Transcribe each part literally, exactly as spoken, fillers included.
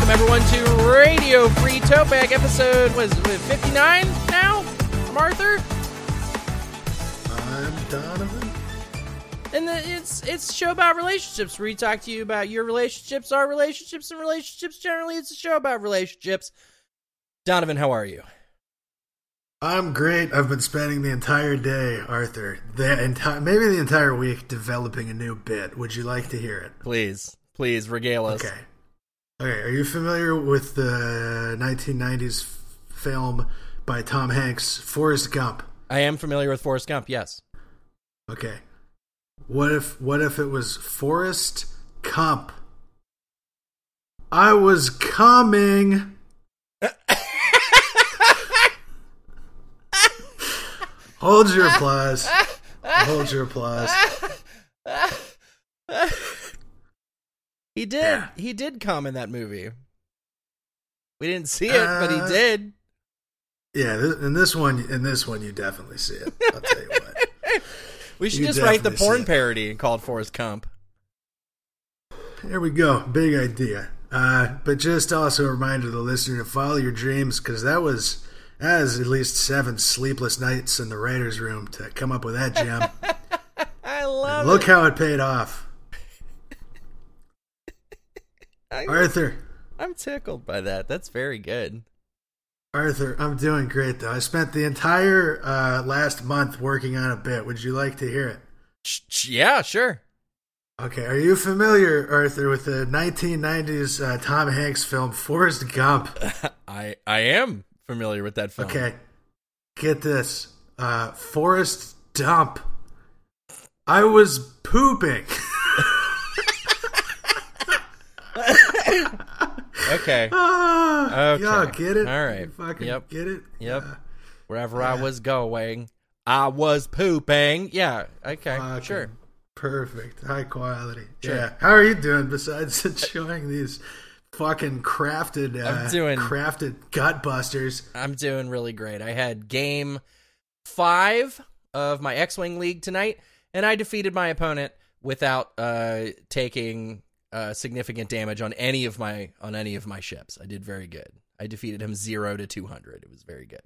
welcome everyone to Radio Free Topic episode, what is it, fifty-nine now? I'm Arthur. I'm Donovan. And the, it's it's a show about relationships, where we talk to you about your relationships, our relationships, and relationships. Generally, it's a show about relationships. Donovan, how are you? I'm great. I've been spending the entire day, Arthur, the entire maybe the entire week developing a new bit. Would you like to hear it? Please, please regale us. Okay. Okay. Are you familiar with the nineteen nineties film by Tom Hanks, Forrest Gump? I am familiar with Forrest Gump. Yes. Okay. What if what if it was Forrest Gump? I was coming. Hold your applause. Hold your applause. He did. Yeah. He did come in that movie. We didn't see it, uh, but he did. Yeah, in this one, in this one, you definitely see it. I'll tell you what. We should you just write the porn parody called Forrest Gump. There we go. Big idea. Uh, but just also a reminder to the listener to follow your dreams, because that was. That is at least seven sleepless nights in the writer's room to come up with that gem. I love it. Look how it paid off. I'm, Arthur. I'm tickled by that. That's very good. Arthur, I'm doing great, though. I spent the entire uh, last month working on a bit. Would you like to hear it? Yeah, sure. Okay. Are you familiar, Arthur, with the nineteen nineties uh, Tom Hanks film, Forrest Gump? I, I am. Familiar with that film. Okay, get this. Uh, Forrest Dump. I was pooping. Okay. Uh, okay. Y'all get it? All right. You fucking yep. Get it? Yep. Uh, Wherever uh, I was going, I was pooping. Yeah. Okay. Sure. Perfect. High quality. Sure. Yeah. How are you doing besides enjoying these fucking crafted uh, I'm doing, crafted gut busters? I'm doing really great. I had game five of my X-Wing League tonight, and I defeated my opponent without uh, taking uh, significant damage on any of my on any of my ships. I did very good. I defeated him zero to two hundred. It was very good.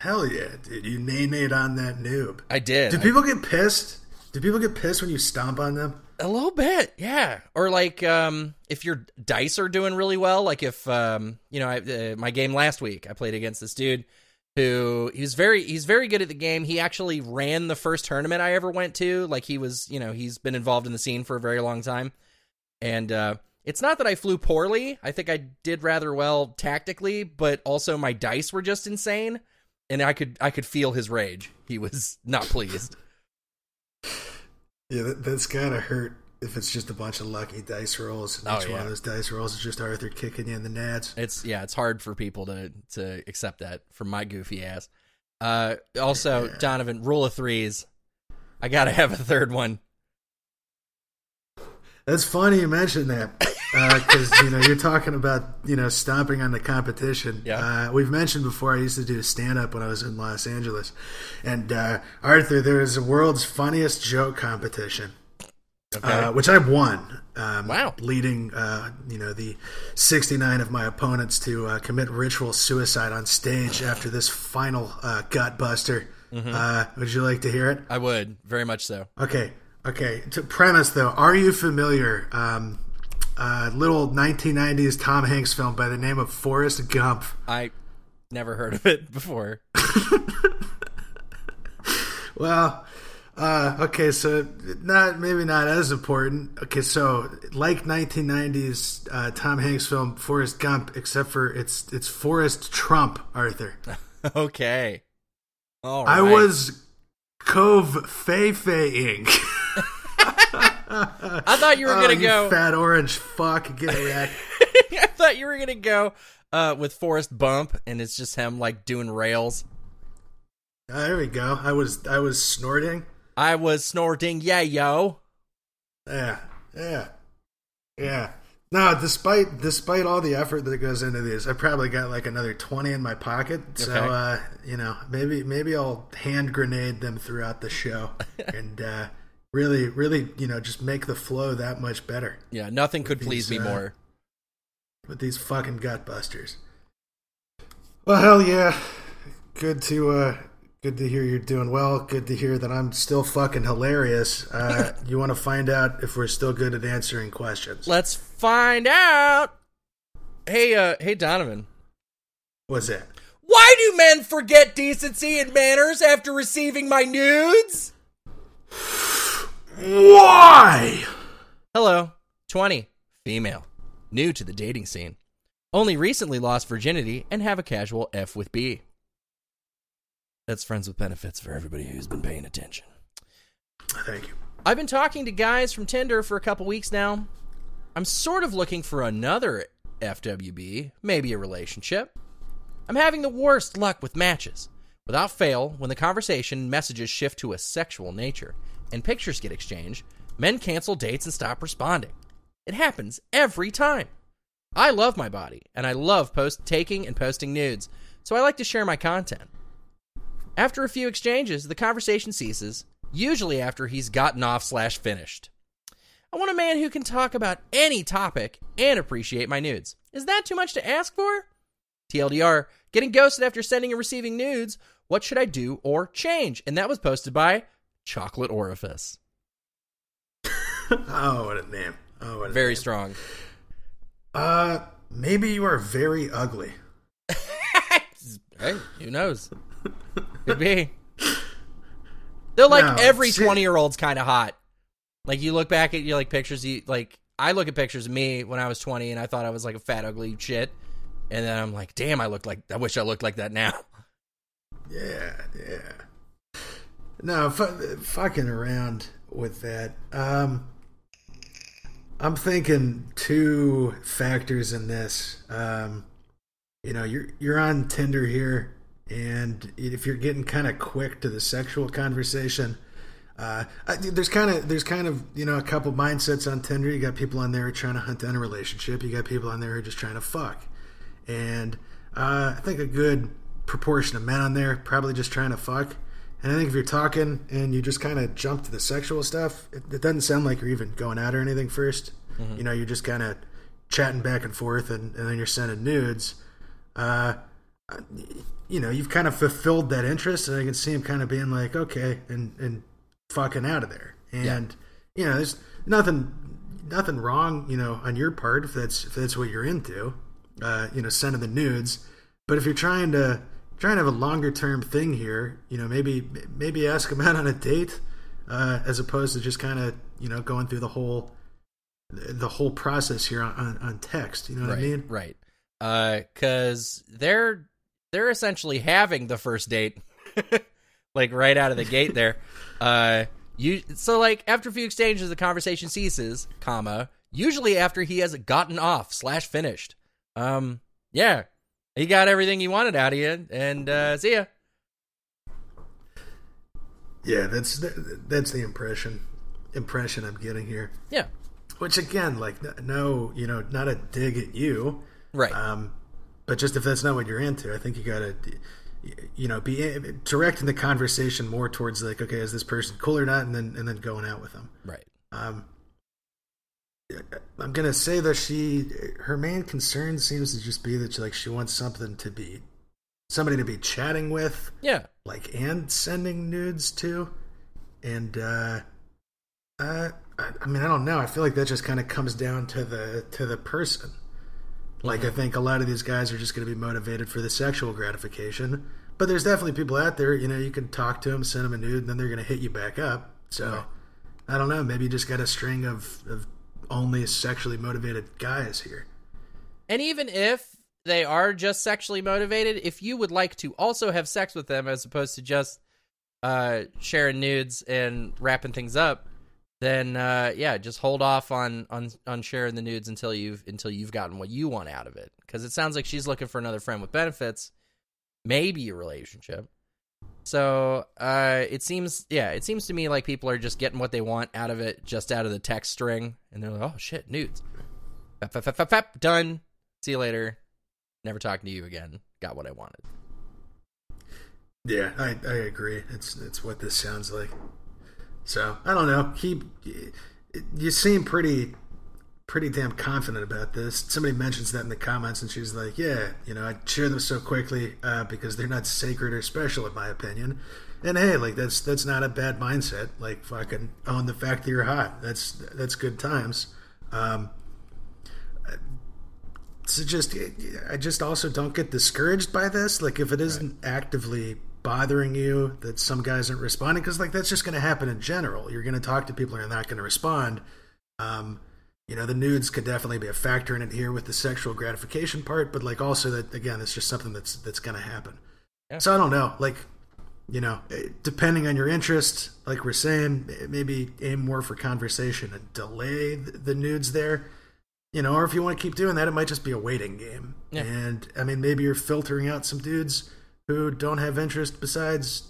Hell yeah, dude. You nay-nayed on that noob. I did. Do I, people get pissed? Do people get pissed when you stomp on them? A little bit, yeah. Or like, um, if your dice are doing really well, like if, um, you know, I, uh, my game last week, I played against this dude who he's very, he's very good at the game. He actually ran the first tournament I ever went to. Like he was, you know, he's been involved in the scene for a very long time. And uh, it's not that I flew poorly. I think I did rather well tactically, but also my dice were just insane, and I could, I could feel his rage. He was not pleased. Yeah, that, that's gotta hurt if it's just a bunch of lucky dice rolls. And oh, each yeah. one of those dice rolls is just Arthur kicking you in the nads. It's yeah, it's hard for people to to accept that from my goofy ass. Uh, also, yeah. Donovan, rule of threes. I gotta have a third one. That's funny you mentioned that because uh, you know you're talking about you know stomping on the competition. Yeah. Uh, we've mentioned before. I used to do stand up when I was in Los Angeles, and uh, Arthur, there is the world's funniest joke competition, okay. uh, which I won. Um, wow! Leading uh, you know the sixty-nine of my opponents to uh, commit ritual suicide on stage after this final uh, gut buster. Mm-hmm. Uh, would you like to hear it? I would very much so. Okay. Okay, to premise though, are you familiar? Um, uh, little nineteen nineties Tom Hanks film by the name of Forrest Gump. I never heard of it before. Well, uh, okay, so not maybe not as important. Okay, so like nineteen nineties uh, Tom Hanks film Forrest Gump, except for it's it's Forrest Trump, Arthur. Okay, all right. I was Cove Fei-Fei-ing. I thought you were oh, gonna you go fat orange fuck, get wrecked. I thought you were gonna go uh, with Forrest Bump, and it's just him like doing rails. Uh, there we go. I was I was snorting. I was snorting. Yeah, yo. Yeah, yeah, yeah. No, despite despite all the effort that goes into these, I probably got like another twenty in my pocket. So okay. uh, you know, maybe maybe I'll hand grenade them throughout the show, and. uh Really, really, you know, just make the flow that much better. Yeah, nothing could please me more. with these fucking gutbusters. Well, hell yeah. Good to uh, good to hear you're doing well. Good to hear that I'm still fucking hilarious. Uh, you want to find out if we're still good at answering questions? Let's find out. Hey, uh, hey, Donovan. What's that? Why do men forget decency and manners after receiving my nudes? Why? Hello, twenty, female, new to the dating scene, only recently lost virginity and have a casual F with B. That's friends with benefits for everybody who's been paying attention. Thank you. I've been talking to guys from Tinder for a couple weeks now. I'm sort of looking for another F W B, maybe a relationship. I'm having the worst luck with matches. Without fail, when the conversation messages shift to a sexual nature and pictures get exchanged, men cancel dates and stop responding. It happens every time. I love my body, and I love post taking and posting nudes, so I like to share my content. After a few exchanges, the conversation ceases, usually after he's gotten off slash finished. I want a man who can talk about any topic and appreciate my nudes. Is that too much to ask for? T L D R, getting ghosted after sending and receiving nudes, what should I do or change? And that was posted by Chocolate Orifice. Oh, what a name. Oh, what a very name. Strong. Uh, maybe you are very ugly. Hey, who knows? Could be. They're like no, every twenty-year-old's kind of hot. Like, you look back at your, like, pictures, you, like, I look at pictures of me when I was twenty, and I thought I was, like, a fat, ugly shit. And then I'm like, damn, I look like, I wish I looked like that now. Yeah, yeah. No, f- fucking around with that. Um, I'm thinking two factors in this. Um, you know, you're you're on Tinder here, and if you're getting kind of quick to the sexual conversation, uh, I, there's kind of there's kind of you know a couple mindsets on Tinder. You got people on there who are trying to hunt down a relationship. You got people on there who are just trying to fuck. And uh, I think a good proportion of men on there probably just trying to fuck. And I think if you're talking and you just kind of jump to the sexual stuff, it, it doesn't sound like you're even going out or anything first. Mm-hmm. You know, you're just kind of chatting back and forth, and, and then you're sending nudes. Uh, you know, you've kind of fulfilled that interest, and I can see him kind of being like, okay, and, and fucking out of there. And, yeah. you know, there's nothing nothing wrong, you know, on your part if that's if that's what you're into. Uh, you know, sending the nudes, but if you're trying to trying to have a longer term thing here, you know, maybe maybe ask them out on a date uh, as opposed to just kind of you know going through the whole the whole process here on, on, on text. You know what right, I mean? Right. Uh, because they're they're essentially having the first date, like right out of the gate. There, uh, you so like after a few exchanges, the conversation ceases, comma usually after he has gotten off slash finished. Um, yeah, he got everything he wanted out of you, and, uh, see ya. Yeah, that's, that's the impression, impression I'm getting here. Yeah. Which, again, like, no, you know, not a dig at you. Right. Um, but just if that's not what you're into, I think you gotta, you know, be directing the conversation more towards, like, okay, is this person cool or not? And then, and then going out with them. Right. Um, I'm gonna say that she, her main concern seems to just be that she, like she wants something to be, somebody to be chatting with, yeah, like and sending nudes to, and uh, uh, I, I mean I don't know. I feel like that just kind of comes down to the to the person. Like mm-hmm. I think a lot of these guys are just gonna be motivated for the sexual gratification, but there's definitely people out there. You know, you can talk to them, send them a nude, and then they're gonna hit you back up. So right. I don't know. Maybe you just got a string of of. only sexually motivated guys here. And even if they are just sexually motivated, if you would like to also have sex with them as opposed to just uh sharing nudes and wrapping things up, then uh yeah just hold off on on, on sharing the nudes until you've until you've gotten what you want out of it, because it sounds like she's looking for another friend with benefits, maybe a relationship. So uh, it seems, yeah, it seems to me like people are just getting what they want out of it, just out of the text string, and they're like, "Oh shit, nudes, fap, fap, fap, fap, fap, done. See you later. Never talking to you again. Got what I wanted." Yeah, I, I agree. It's it's what this sounds like. So I don't know. Keep you seem pretty pretty damn confident about this. Somebody mentions that in the comments, and she's like, yeah, you know, I share them so quickly uh, because they're not sacred or special, in my opinion. And hey, like, that's that's not a bad mindset. Like, fucking own the fact that you're hot. That's that's good times. Um, so just, I just also don't get discouraged by this. Like, if it isn't right. actively bothering you that some guys aren't responding, because, like, that's just going to happen in general. You're going to talk to people who are not going to respond. Um, you know, the nudes could definitely be a factor in it here with the sexual gratification part, but, like, also that, again, it's just something that's that's going to happen. Yeah. So I don't know. Like, you know, depending on your interest, like we're saying, maybe aim more for conversation and delay the nudes there. You know, or if you want to keep doing that, it might just be a waiting game. Yeah. And, I mean, maybe you're filtering out some dudes who don't have interest besides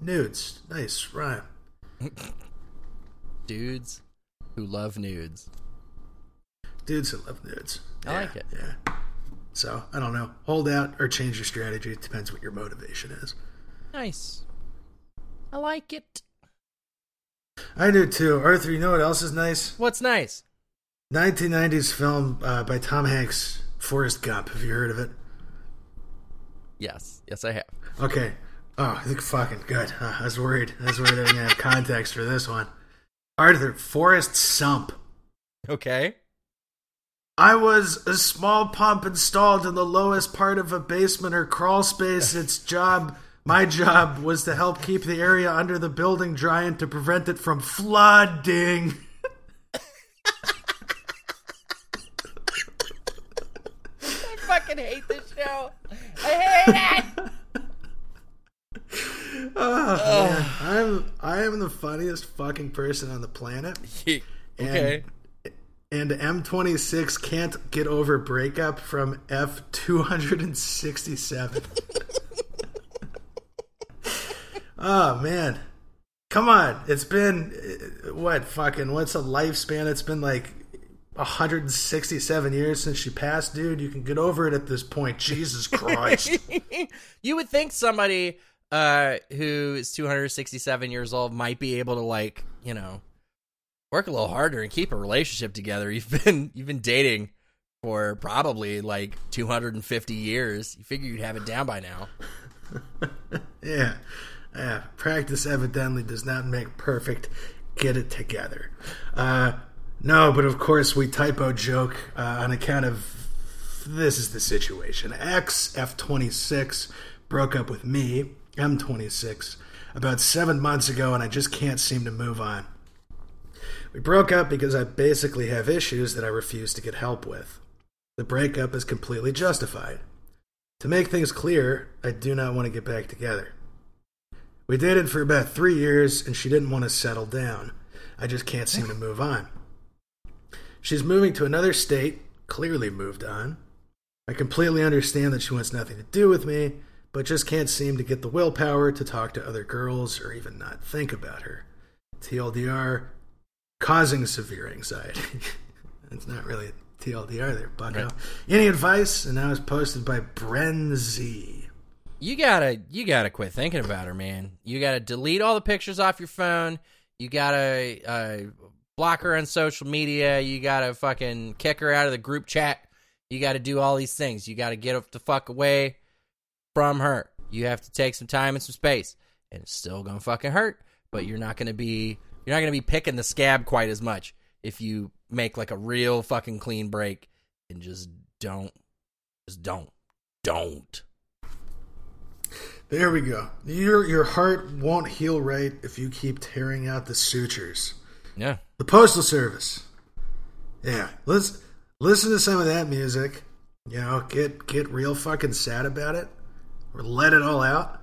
nudes. Nice rhyme. Dudes who love nudes. Dudes who love nudes. I yeah, like it. Yeah. So, I don't know. Hold out or change your strategy. It depends what your motivation is. Nice. I like it. I do too. Arthur, you know what else is nice? What's nice? nineteen nineties film uh, by Tom Hanks, Forrest Gump. Have you heard of it? Yes. Yes, I have. Okay. Oh, I think fucking good. Uh, I was worried. I was worried I didn't have context for this one. Arthur, Forrest Sump. Okay. I was a small pump installed in the lowest part of a basement or crawl space. Its job, my job, was to help keep the area under the building dry and to prevent it from flooding. I fucking hate this show. I hate it. oh, oh. Man. I'm I am the funniest fucking person on the planet. Okay. And, and M twenty-six can't get over breakup from F two sixty-seven. Oh man, come on! It's been what fucking what's a lifespan? It's been like one hundred sixty-seven years since she passed, dude. You can get over it at this point. Jesus Christ. You would think somebody uh, who is two hundred sixty-seven years old might be able to, like, you know, work a little harder and keep a relationship together. You've been you've been dating for probably like two hundred fifty years. You figure you'd have it down by now. Yeah. Yeah. Practice evidently does not make perfect. Get it together. Uh No, but of course we typo joke uh, on account of this is the situation. X, F twenty-six, broke up with me, M twenty-six, about seven months ago, and I just can't seem to move on. We broke up because I basically have issues that I refuse to get help with. The breakup is completely justified. To make things clear, I do not want to get back together. We dated for about three years, and she didn't want to settle down. I just can't seem to move on. She's moving to another state, clearly moved on. I completely understand that she wants nothing to do with me, but just can't seem to get the willpower to talk to other girls or even not think about her. T L D R, causing severe anxiety. It's not really a T L D R there, bucko. Right. Any advice? And that was posted by Brenzy. You gotta, you gotta quit thinking about her, man. You gotta delete all the pictures off your phone. You gotta... Uh, block her on social media. You gotta fucking kick her out of the group chat. You gotta do all these things. You gotta get the fuck away from her. You have to take some time and some space. And it's still gonna fucking hurt, but you're not gonna be you're not gonna be picking the scab quite as much if you make like a real fucking clean break and just don't just don't don't. There we go. Your your heart won't heal right if you keep tearing out the sutures. Yeah. The Postal Service. Yeah. Let's listen to some of that music. You know, get get real fucking sad about it. Or let it all out.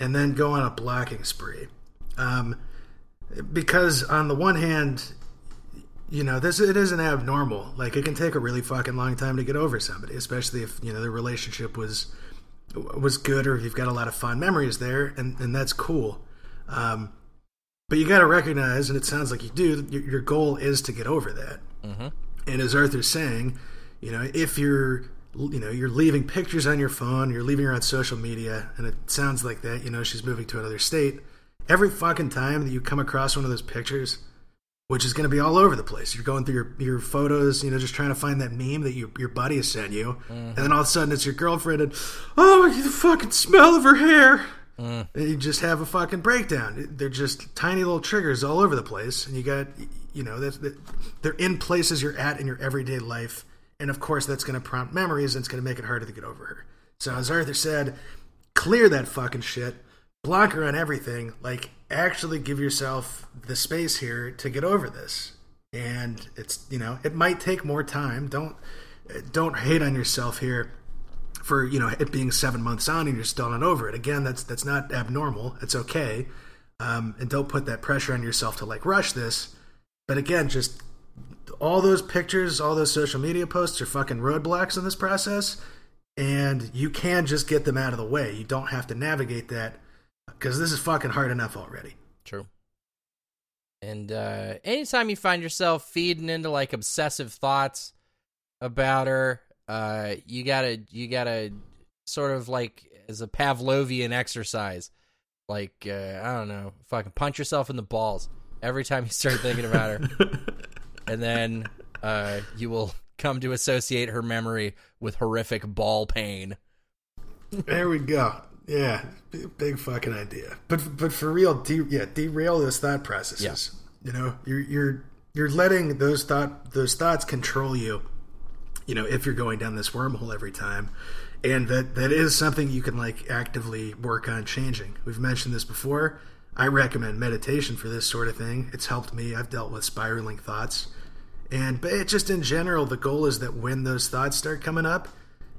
And then go on a blocking spree. Um, because on the one hand, you know, this it isn't abnormal. Like, it can take a really fucking long time to get over somebody. Especially if, you know, the relationship was was good or if you've got a lot of fond memories there. And, and that's cool. Um But you got to recognize, and it sounds like you do, your, your goal is to get over that. Mm-hmm. And as Arthur's saying, you know, if you're, you know, you're leaving pictures on your phone, you're leaving her on social media, and it sounds like that, you know, she's moving to another state. Every fucking time that you come across one of those pictures which is going to be all over the place. You're going through your, your photos, you know, just trying to find that meme that you, your buddy has sent you. Mm-hmm. And then all of a sudden it's your girlfriend and, oh, the fucking smell of her hair. Mm. And you just have a fucking breakdown. They're just tiny little triggers all over the place. And you got, you know, that's, that, they're in places you're at in your everyday life. And, of course, that's going to prompt memories and it's going to make it harder to get over her. So as Arthur said, clear that fucking shit. Block her on everything. Like, actually give yourself the space here to get over this. And it's, you know, it might take more time. Don't don't hate on yourself here for, you know, it being seven months on and you're still not over it. Again, that's that's not abnormal. It's okay. Um, and don't put that pressure on yourself to, like, rush this. But, again, just all those pictures, all those social media posts are fucking roadblocks in this process. And you can just get them out of the way. You don't have to navigate that. Because this is fucking hard enough already. True. And uh, anytime you find yourself feeding into like obsessive thoughts about her, uh, you gotta you gotta sort of like as a Pavlovian exercise, like uh, I don't know, fucking punch yourself in the balls every time you start thinking about her, and then uh, you will come to associate her memory with horrific ball pain. There we go. Yeah, big fucking idea. But but for real, de- yeah, derail those thought processes. Yeah. You know, you're you're you're letting those thought those thoughts control you. You know, if you're going down this wormhole every time, and that, that is something you can like actively work on changing. We've mentioned this before. I recommend meditation for this sort of thing. It's helped me. I've dealt with spiraling thoughts, and but it just in general, the goal is that when those thoughts start coming up,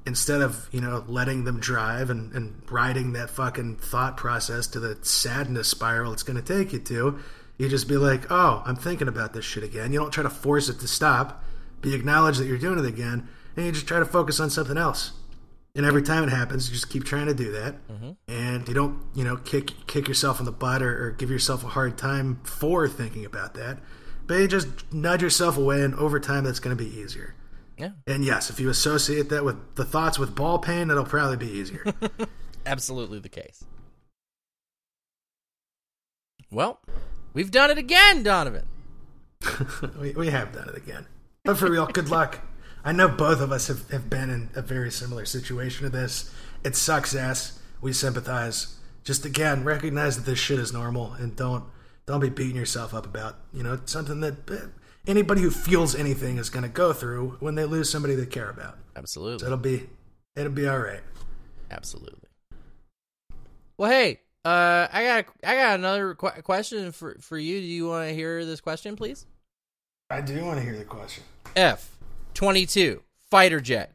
instead of, you know, letting them drive and, and riding that fucking thought process to the sadness spiral it's going to take you to, you just be like, oh, I'm thinking about this shit again. You don't try to force it to stop, but you acknowledge that you're doing it again, and you just try to focus on something else. And every time it happens, you just keep trying to do that, mm-hmm. and you don't, you know, kick kick yourself in the butt or, or give yourself a hard time for thinking about that, but you just nudge yourself away, and over time that's going to be easier. Yeah. And yes, if you associate that with the thoughts with ball pain, it'll probably be easier. Absolutely the case. Well, we've done it again, Donovan. we, we have done it again. But for real, good luck. I know both of us have, have been in a very similar situation to this. It sucks ass. We sympathize. Just again, recognize that this shit is normal and don't don't be beating yourself up about, you know, something that uh, anybody who feels anything is going to go through when they lose somebody they care about. Absolutely. So it'll be, it'll be all right. Absolutely. Well, hey, uh, I got, a, I got another qu- question for, for you. Do you want to hear this question, please? I do want to hear the question. F twenty-two fighter jet,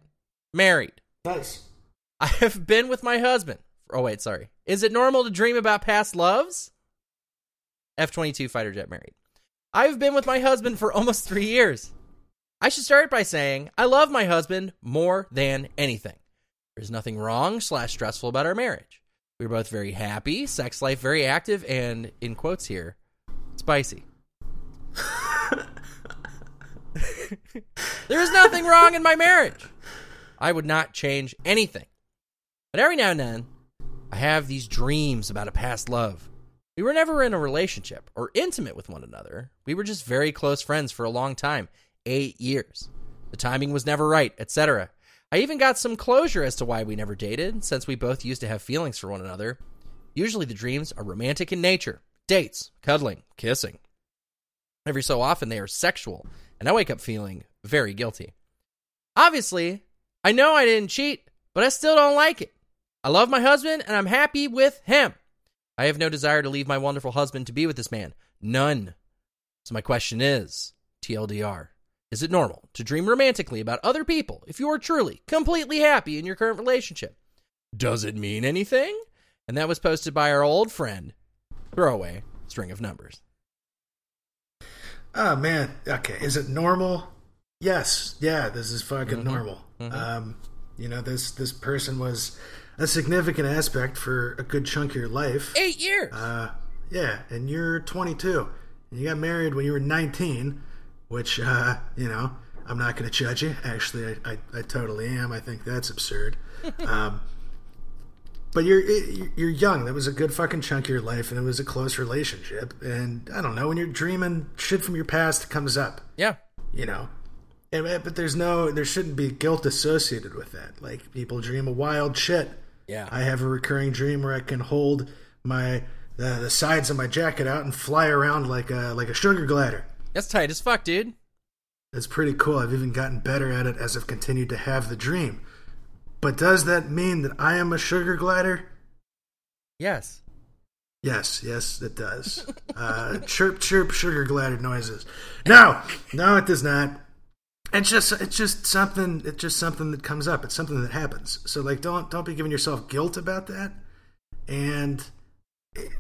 married. Nice. I have been with my husband. Oh wait, sorry. Is it normal to dream about past loves? F twenty-two fighter jet, married. I've been with my husband for almost three years. I should start by saying I love my husband more than anything. There's nothing wrong slash stressful about our marriage. We were both very happy, sex life very active, and, in quotes here, spicy. There is nothing wrong in my marriage. I would not change anything. But every now and then, I have these dreams about a past love. We were never in a relationship or intimate with one another. We were just very close friends for a long time, eight years. The timing was never right, et cetera. I even got some closure as to why we never dated, since we both used to have feelings for one another. Usually the dreams are romantic in nature. Dates, cuddling, kissing. Every so often they are sexual, and I wake up feeling very guilty. Obviously, I know I didn't cheat, but I still don't like it. I love my husband, and I'm happy with him. I have no desire to leave my wonderful husband to be with this man. None. So my question is, T L D R, is it normal to dream romantically about other people if you are truly, completely happy in your current relationship? Does it mean anything? And that was posted by our old friend, Throwaway String of Numbers. Oh, man. Okay. Is it normal? Yes. Yeah, this is fucking mm-hmm. normal. Mm-hmm. Um, you know, this this person was a significant aspect for a good chunk of your life. Eight years. Uh, yeah, and you're twenty-two. And you got married when you were nineteen, which, uh, you know, I'm not going to judge you. Actually, I, I, I totally am. I think that's absurd. um, But you're you're young. That was a good fucking chunk of your life, and it was a close relationship. And I don't know, when you're dreaming, shit from your past comes up. Yeah, you know. And, but there's no, there shouldn't be guilt associated with that. Like, people dream of wild shit. Yeah, I have a recurring dream where I can hold my uh, the sides of my jacket out and fly around like a like a sugar glider. That's tight as fuck, dude. That's pretty cool. I've even gotten better at it as I've continued to have the dream. But does that mean that I am a sugar glider? Yes. Yes, yes, it does. uh, chirp, chirp, sugar glider noises. No, no, it does not. It's just, it's just something. It's just something that comes up. It's something that happens. So, like, don't, don't be giving yourself guilt about that. And it,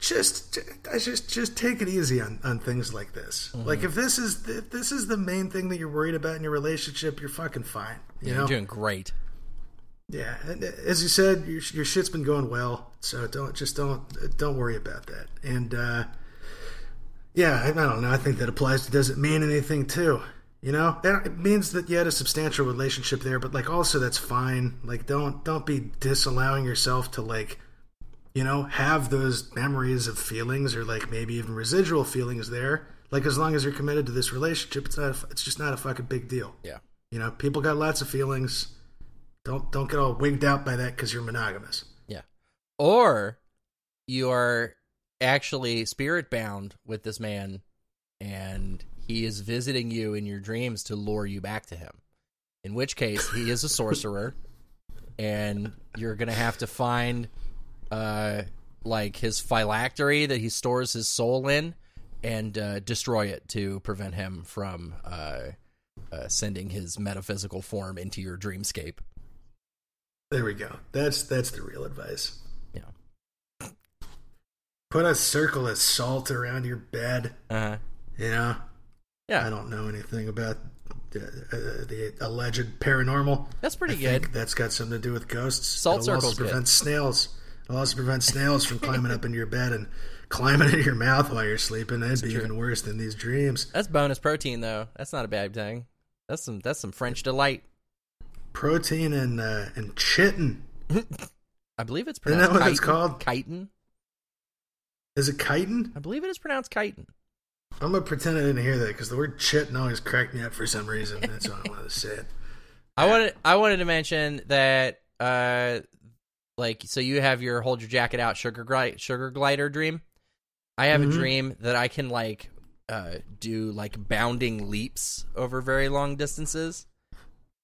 just, I just, just take it easy on, on things like this. Mm-hmm. Like, if this is, if this is the main thing that you're worried about in your relationship, you're fucking fine. You yeah, know? You're doing great. Yeah, and as you said, your your shit's been going well, so don't just don't don't worry about that. And uh, yeah, I, I don't know. I think that applies to doesn't mean anything too. You know, it means that you had a substantial relationship there, but like also that's fine. Like, don't don't be disallowing yourself to, like, you know, have those memories of feelings or like maybe even residual feelings there. Like, as long as you're committed to this relationship, it's not. A, it's just not a fucking big deal. Yeah, you know, people got lots of feelings. Don't don't get all wigged out by that because you're monogamous. Yeah. Or you are actually spirit-bound with this man, and he is visiting you in your dreams to lure you back to him, in which case he is a sorcerer, and you're going to have to find uh, like his phylactery that he stores his soul in and uh, destroy it to prevent him from uh, uh, sending his metaphysical form into your dreamscape. There we go. That's that's the real advice. Yeah. Put a circle of salt around your bed. Uh-huh. You know? Yeah. I don't know anything about the, uh, the alleged paranormal. That's pretty I good. Think that's got something to do with ghosts. Salt It'll circles also prevent good. snails. It'll also prevent snails from climbing up into your bed and climbing into your mouth while you're sleeping. That'd that's be true. Even worse than these dreams. That's bonus protein, though. That's not a bad thing. That's some that's some French delight. Protein and uh, and chitin. I believe it's pronounced. Isn't that what chitin? It's called? Chitin. Is it chitin? I believe it is pronounced chitin. I'm gonna pretend I didn't hear that because the word chitin always cracked me up for some reason. That's why I wanted to say it. I wanted I wanted to mention that uh, like so you have your hold your jacket out sugar gl- sugar glider dream. I have mm-hmm. a dream that I can like uh, do like bounding leaps over very long distances.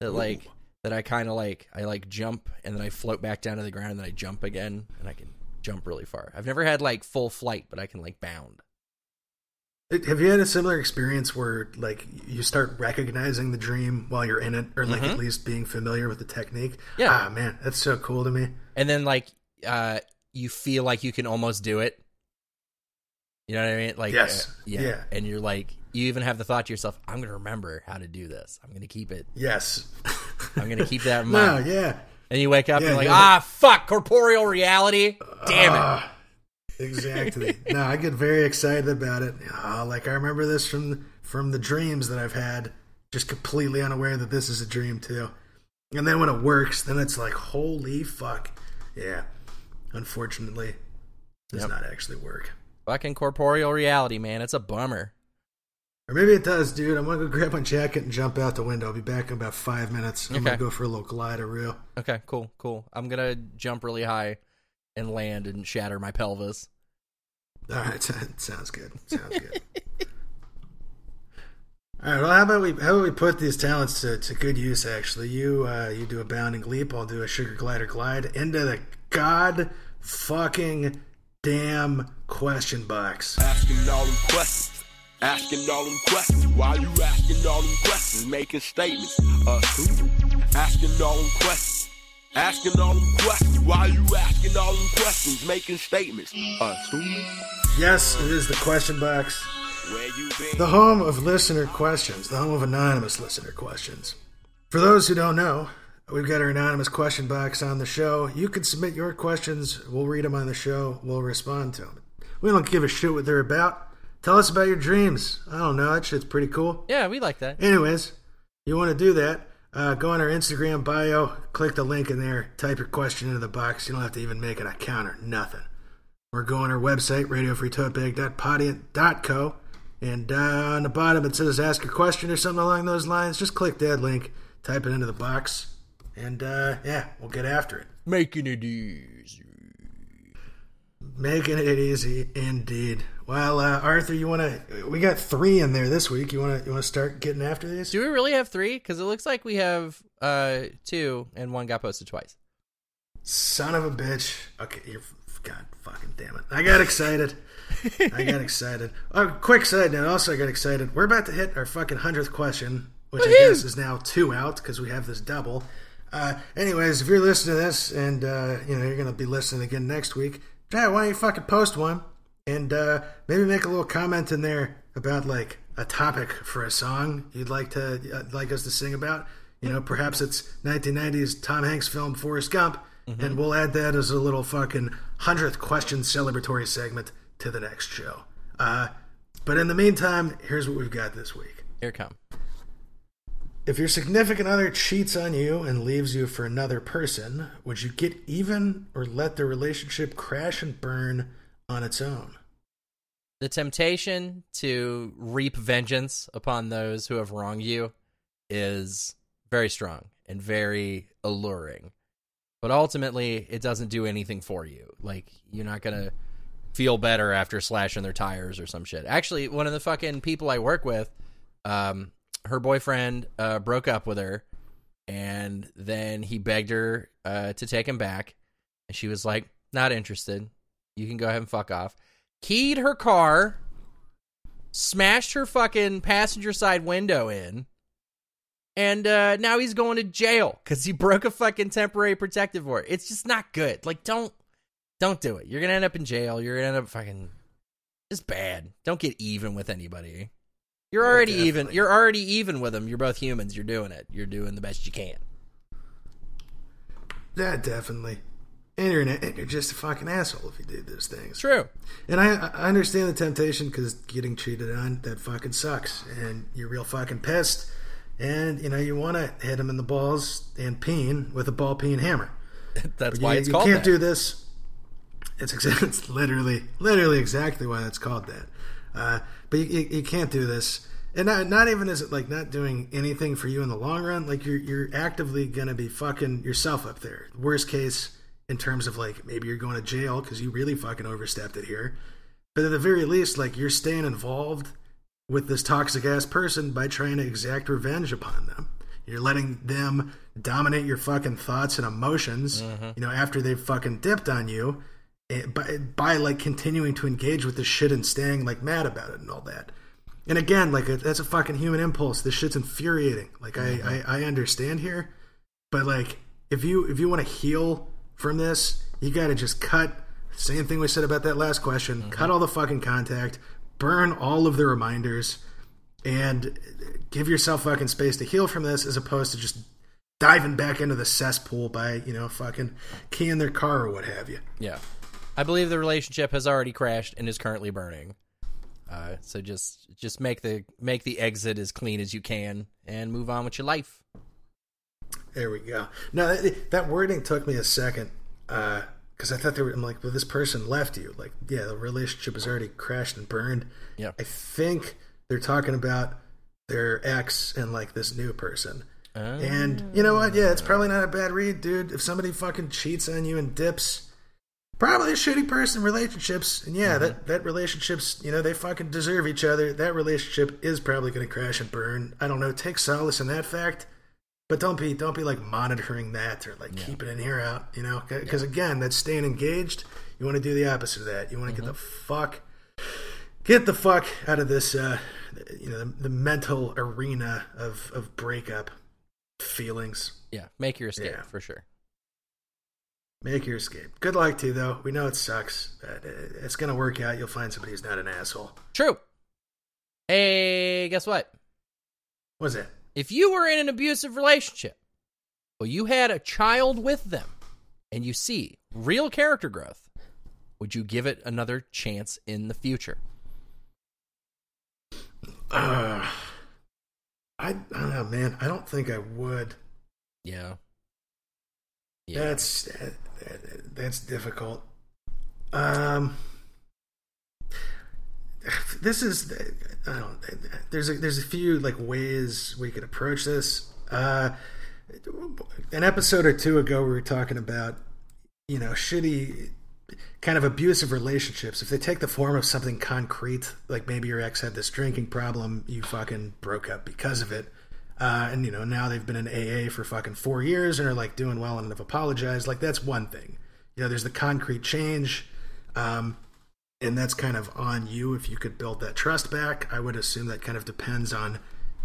That like. Ooh. That I kind of like, I like jump and then I float back down to the ground and then I jump again and I can jump really far. I've never had like full flight, but I can like bound. Have you had a similar experience where like you start recognizing the dream while you're in it or like mm-hmm. at least being familiar with the technique? Yeah. Ah, man, that's so cool to me. And then like uh, you feel like you can almost do it. You know what I mean? Like, yes. Uh, yeah. yeah. And you're like, you even have the thought to yourself, I'm going to remember how to do this. I'm going to keep it. Yes. I'm going to keep that in mind. No, yeah. And you wake up yeah, and you're like, yeah. ah, fuck, corporeal reality. Damn uh, it. Exactly. No, I get very excited about it. Oh, like, I remember this from from the dreams that I've had, just completely unaware that this is a dream, too. And then when it works, then it's like, holy fuck. Yeah. Unfortunately, it does yep. not actually work. Fucking corporeal reality, man. It's a bummer. Or maybe it does, dude. I'm going to go grab my jacket and jump out the window. I'll be back in about five minutes. I'm okay. going to go for a little glider reel. Okay, cool, cool. I'm going to jump really high and land and shatter my pelvis. All right, sounds good. Sounds good. All right, well, how about we how about we put these talents to, to good use, actually? You uh, you do a bounding leap. I'll do a sugar glider glide into the god-fucking damn question box. Asking all them questions. Asking all them questions, why you asking all them questions, making statements, uh, asking all them questions, asking all them questions, why you asking all them questions, making statements, uh, yes, it is the question box, where you been? The home of listener questions, the home of anonymous listener questions. For those who don't know, we've got our anonymous question box on the show. You can submit your questions, we'll read them on the show, we'll respond to them. We don't give a shit what they're about. Tell us about your dreams. I don't know. That shit's pretty cool. Yeah, we like that. Anyways, you want to do that, Uh, go on our Instagram bio, click the link in there, type your question into the box. You don't have to even make an account or nothing. Or go on our website, radio free tote bag dot podient dot co, and uh, on the bottom it says ask a question or something along those lines. Just click that link, type it into the box, and uh, yeah, we'll get after it. Making it easy. Making it easy, indeed. Well, uh, Arthur, you want to? We got three in there this week. You want to? You want to start getting after these? Do we really have three? Because it looks like we have uh, two, and one got posted twice. Son of a bitch! Okay, you're God fucking damn it! I got excited. I got excited. Oh, quick side note. Also, I got excited. We're about to hit our fucking hundredth question, which Woo-hoo! I guess is now two out because we have this double. Uh, anyways, if you're listening to this, and uh, you know you're gonna be listening again next week. Yeah, why don't you fucking post one and uh, maybe make a little comment in there about like a topic for a song you'd like to uh, like us to sing about. You know, perhaps it's nineteen nineties Tom Hanks film Forrest Gump, mm-hmm. and we'll add that as a little fucking hundredth question celebratory segment to the next show. Uh, but in the meantime, here's what we've got this week. Here it comes. If your significant other cheats on you and leaves you for another person, would you get even or let the relationship crash and burn on its own? The temptation to reap vengeance upon those who have wronged you is very strong and very alluring. But ultimately, it doesn't do anything for you. Like, you're not going to feel better after slashing their tires or some shit. Actually, one of the fucking people I work with... um. her boyfriend uh, broke up with her, and then he begged her uh, to take him back, and she was like, not interested. You can go ahead and fuck off. Keyed her car, smashed her fucking passenger side window in, and uh, now he's going to jail because he broke a fucking temporary protective order. It's just not good. Like, don't don't do it. You're going to end up in jail. You're going to end up fucking... It's bad. Don't get even with anybody. You're already oh, even. You're already even with them. You're both humans. You're doing it. You're doing the best you can. Yeah, definitely. And you're, an, you're just a fucking asshole if you do those things. True. And I, I understand the temptation because getting cheated on, that fucking sucks. And you're real fucking pissed. And, you know, you want to hit him in the balls and peen with a ball peen hammer. That's but why you, it's you called You can't that. do this. It's, it's literally, literally exactly why it's called that. Uh, but you, you, you can't do this, and not, not even is it like not doing anything for you in the long run. Like you're you're actively gonna be fucking yourself up there. Worst case in terms of like maybe you're going to jail because you really fucking overstepped it here. But at the very least, like you're staying involved with this toxic ass person by trying to exact revenge upon them. You're letting them dominate your fucking thoughts and emotions. Mm-hmm. You know, after they've fucking dipped on you. By, by like continuing to engage with this shit and staying like mad about it and all that. And again, like a, that's a fucking human impulse. This shit's infuriating. Like mm-hmm. I, I, I understand here, but like if you if you want to heal from this, you got to just cut. Same thing we said about that last question. Mm-hmm. Cut all the fucking contact. Burn all of the reminders, and give yourself fucking space to heal from this, as opposed to just diving back into the cesspool by you know fucking keying their car or what have you. Yeah. I believe the relationship has already crashed and is currently burning. Uh, so just just make the make the exit as clean as you can and move on with your life. There we go. No, that, that wording took me a second because uh, I thought they were. I'm like, well, this person left you. Like, yeah, the relationship has already crashed and burned. Yeah, I think they're talking about their ex and like this new person. Oh. And you know what? Yeah, it's probably not a bad read, dude. If somebody fucking cheats on you and dips. Probably a shitty person relationships, and yeah, mm-hmm. that, that relationships, you know, they fucking deserve each other. That relationship is probably going to crash and burn. I don't know. Take solace in that fact, but don't be don't be like monitoring that or like yeah. keeping an ear out, you know, because yeah. again, that's staying engaged. You want to do the opposite of that. You want to mm-hmm. get the fuck, get the fuck out of this, uh, you know, the, the mental arena of of breakup feelings. Yeah, make your escape yeah. for sure. Make your escape. Good luck to you, though. We know it sucks. It's going to work out. You'll find somebody who's not an asshole. True. Hey, guess what? What's that? If you were in an abusive relationship, well, you had a child with them, and you see real character growth, would you give it another chance in the future? Uh, I, I don't know, man. I don't think I would. Yeah. Yeah. That's that, that's difficult. Um, this is I don't. There's a, there's a few like ways we could approach this. Uh, an episode or two ago, we were talking about you know shitty. kind of abusive relationships, if they take the form of something concrete, like maybe your ex had this drinking problem, you fucking broke up because of it, uh, and you know now they've been in A A for fucking four years and are like doing well and have apologized. Like that's one thing. You know, there's the concrete change, um, and that's kind of on you if you could build that trust back. I would assume that kind of depends on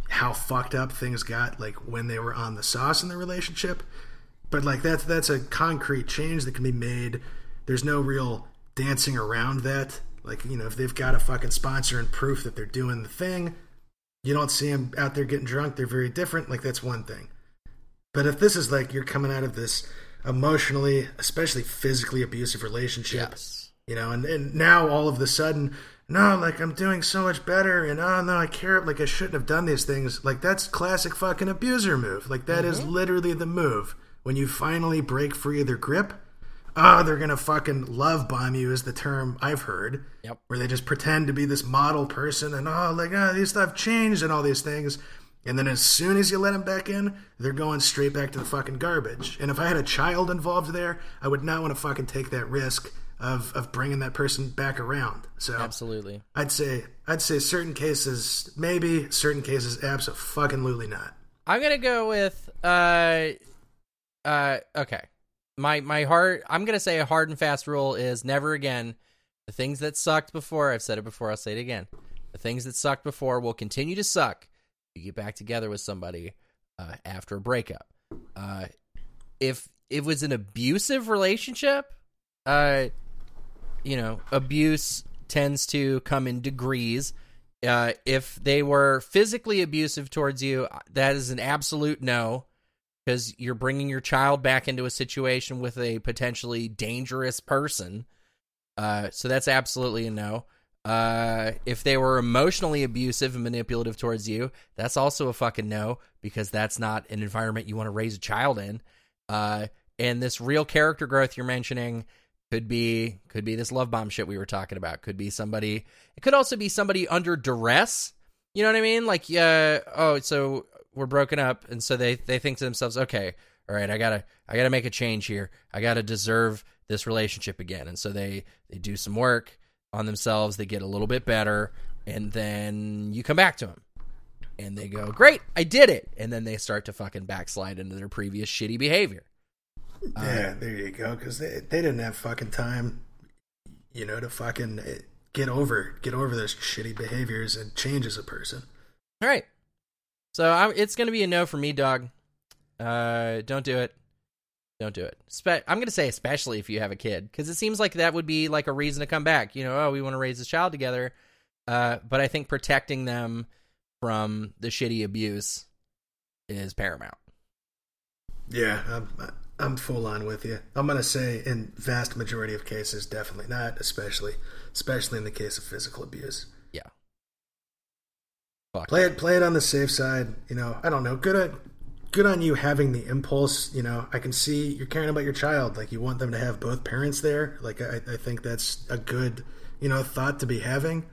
how fucked up things got, like when they were on the sauce in the relationship. But like that's that's a concrete change that can be made. There's no real dancing around that. Like, you know, if they've got a fucking sponsor and proof that they're doing the thing, you don't see them out there getting drunk. They're very different. Like, that's one thing. But if this is like you're coming out of this emotionally, especially physically abusive relationship, yes. you know, and, and now all of a sudden, no, like, I'm doing so much better, and oh, no, I care, like, I shouldn't have done these things. Like, that's classic fucking abuser move. Like, that mm-hmm. is literally the move. When you finally break free of their grip, oh, they're going to fucking love bomb you is the term I've heard. Yep. Where they just pretend to be this model person and, oh, like, oh, these stuff changed and all these things. And then as soon as you let them back in, they're going straight back to the fucking garbage. And if I had a child involved there, I would not want to fucking take that risk of, of bringing that person back around. So absolutely. I'd say I'd say certain cases, maybe certain cases, abso-fucking-lutely not. I'm going to go with, uh, uh, okay. My my hard, I'm going to say a hard and fast rule is never again. The things that sucked before, I've said it before, I'll say it again. The things that sucked before will continue to suck. You get back together with somebody uh, after a breakup. Uh, if it was an abusive relationship, uh, you know, abuse tends to come in degrees. Uh, if they were physically abusive towards you, that is an absolute no. Because you're bringing your child back into a situation with a potentially dangerous person. Uh, so that's absolutely a no. Uh, if they were emotionally abusive and manipulative towards you, that's also a fucking no, because that's not an environment you want to raise a child in. Uh, and this real character growth you're mentioning could be could be this love bomb shit we were talking about. Could be somebody. It could also be somebody under duress. You know what I mean? Like, yeah, oh, so... we're broken up, and so they, they think to themselves, okay, all right, I gotta I gotta make a change here. I gotta deserve this relationship again. And so they, they do some work on themselves, they get a little bit better, and then you come back to them. And they go, great, I did it. And then they start to fucking backslide into their previous shitty behavior. Yeah, um, there you go, because they, they didn't have fucking time, you know, to fucking get over, get over those shitty behaviors and change as a person. All right. So I'm, it's going to be a no for me, dog. Uh, don't do it. Don't do it. Spe- I'm going to say especially if you have a kid, because it seems like that would be like a reason to come back. You know, oh, we want to raise this child together. Uh, but I think protecting them from the shitty abuse is paramount. Yeah, I'm, I'm full on with you. I'm going to say in vast majority of cases, definitely not, especially, especially in the case of physical abuse. Yeah. Play it, play it on the safe side. You know, I don't know. Good on, good on you having the impulse. You know, I can see you're caring about your child. Like you want them to have both parents there. Like I, I think that's a good, you know, thought to be having.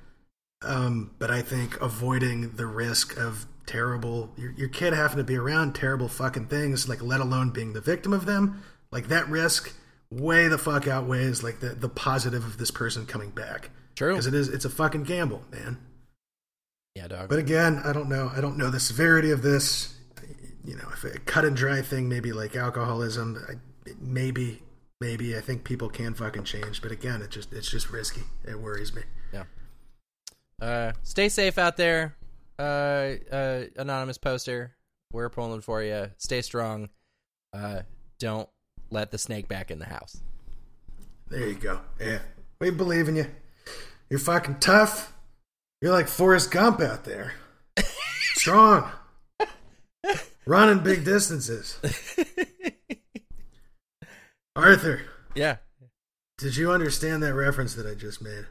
Um, but I think avoiding the risk of terrible your, your kid having to be around terrible fucking things. Like let alone being the victim of them. Like that risk way the fuck outweighs like the the positive of this person coming back. True, because it is it's a fucking gamble, man. Yeah, dog. But again, I don't know. I don't know the severity of this. You know, if a cut and dry thing, maybe like alcoholism, I, maybe, maybe I think people can fucking change. But again, it just it's just risky. It worries me. Yeah. Uh, stay safe out there, uh, uh, anonymous poster. We're pulling for you. Stay strong. Uh, don't let the snake back in the house. There you go. Yeah, we believe in you. You're fucking tough. You're like Forrest Gump out there. Strong. Running big distances. Arthur. Yeah. Did you understand that reference that I just made?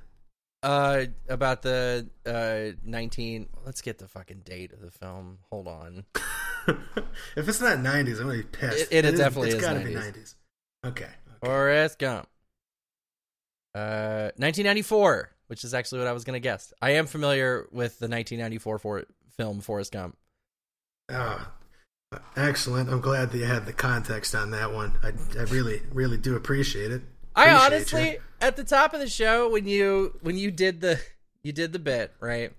Uh, about the uh nineteen. Let's get the fucking date of the film. Hold on. If it's not nineties, I'm gonna be pissed. It, it, it definitely is. It's gotta be nineties. Okay. Forrest Gump. Uh, nineteen ninety-four, which is actually what I was gonna guess. I am familiar with the nineteen ninety-four for film Forrest Gump. Oh, excellent! I'm glad that you had the context on that one. I I really really do appreciate it. Appreciate I honestly, you. At the top of the show, when you when you did the you did the bit, right?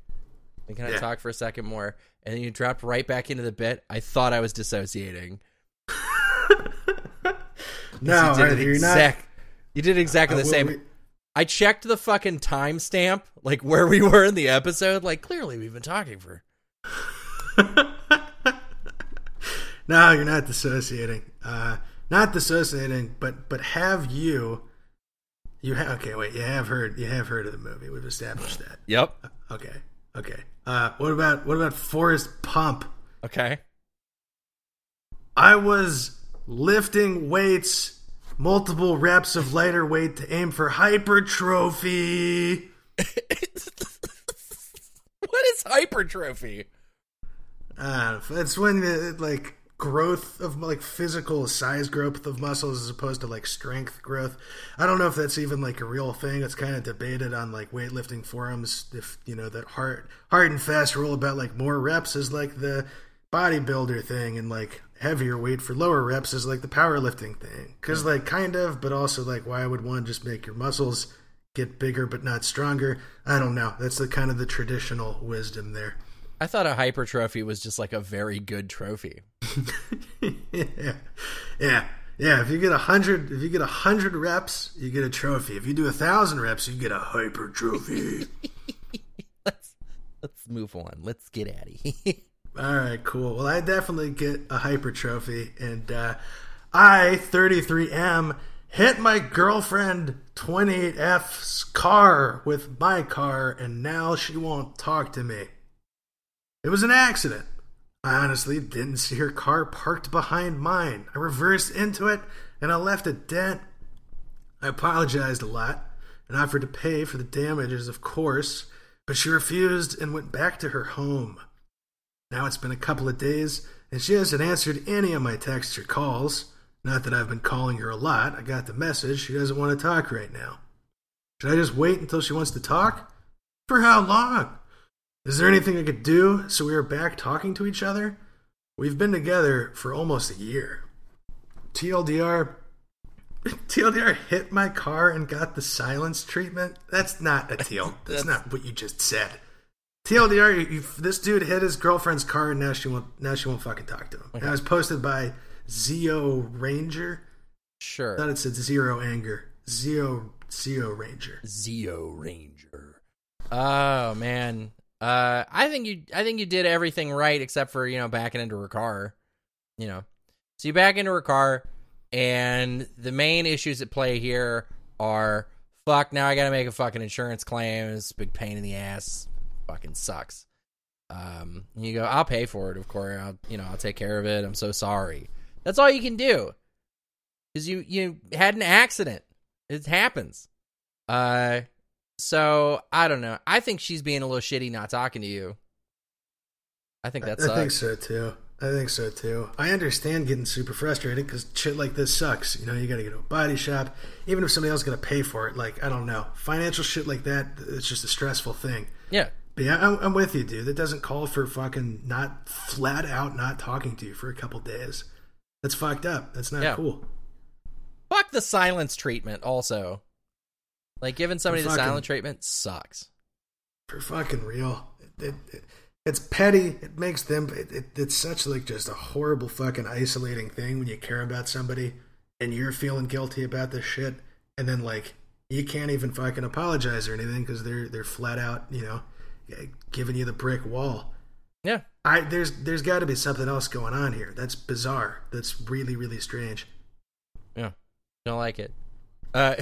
And can yeah. I talk for a second more? And then you dropped right back into the bit. I thought I was dissociating. No, you did, you're exact, not. You did exactly uh, the same. We... I checked the fucking timestamp, like where we were in the episode. Like clearly, we've been talking for. No, you're not dissociating. Uh, not dissociating, but but have you? You ha- okay? Wait, you have heard you have heard of the movie? We've established that. Yep. Uh, okay. Okay. Uh, what about what about Forrest Pump? Okay. I was lifting weights, multiple reps of lighter weight to aim for hypertrophy. What is hypertrophy? Uh, it's when the, like growth of like physical size growth of muscles as opposed to like strength growth. I don't know if that's even like a real thing. It's kind of debated on like weightlifting forums. If you know that hard, hard and fast rule about like more reps is like the bodybuilder thing, and like heavier weight for lower reps is like the powerlifting thing. Because like kind of, but also like why would one just make your muscles get bigger but not stronger? I don't know. That's the kind of the traditional wisdom there. I thought a hypertrophy was just like a very good trophy. yeah, yeah, yeah. If you get a hundred, if you get a hundred reps, you get a trophy. If you do a thousand reps, you get a hypertrophy. let's let's move on. Let's get at it. All right, cool. Well, I definitely get a hypertrophy, and uh, I thirty-three M hit my girlfriend twenty-eight F's car with my car, and now she won't talk to me. It was an accident. I honestly didn't see her car parked behind mine. I reversed into it, and I left a dent. I apologized a lot and offered to pay for the damages, of course, but she refused and went back to her home. Now it's been a couple of days, and she hasn't answered any of my texts or calls. Not that I've been calling her a lot. I got the message. She doesn't want to talk right now. Should I just wait until she wants to talk? For how long? Is there anything I could do so we are back talking to each other? We've been together for almost a year. T L D R, T L D R hit my car and got the silence treatment. That's not a T L. That's not what you just said. T L D R, you, this dude hit his girlfriend's car and now she won't. Now she won't fucking talk to him. Okay. That was posted by Zio Ranger. Sure. I thought it said Zero Anger. Zio Zio Ranger. Zio Ranger. Oh man. Uh, I think you, I think you did everything right except for, you know, backing into her car, you know, so you back into her car, and the main issues at play here are fuck. Now I got to make a fucking insurance claim. It's a big pain in the ass. Fucking sucks. Um, you go, I'll pay for it. Of course. I'll, you know, I'll take care of it. I'm so sorry. That's all you can do. Cause you, you had an accident. It happens. Uh, So, I don't know. I think she's being a little shitty not talking to you. I think that sucks. I think so, too. I think so, too. I understand getting super frustrated because shit like this sucks. You know, you got to go to a body shop. Even if somebody else is going to pay for it, like, I don't know. Financial shit like that, it's just a stressful thing. Yeah. But yeah, I'm, I'm with you, dude. That doesn't call for fucking not flat out not talking to you for a couple days. That's fucked up. That's not yeah. cool. Fuck the silence treatment, also. Like, giving somebody fucking, the silent treatment sucks. For fucking real. It, it, it, it's petty. It makes them... It, it, it's such, like, just a horrible fucking isolating thing when you care about somebody and you're feeling guilty about this shit. And then, like, you can't even fucking apologize or anything because they're, they're flat out, you know, giving you the brick wall. Yeah. I There's There's got to be something else going on here. That's bizarre. That's really, really strange. Yeah. Don't like it. Uh...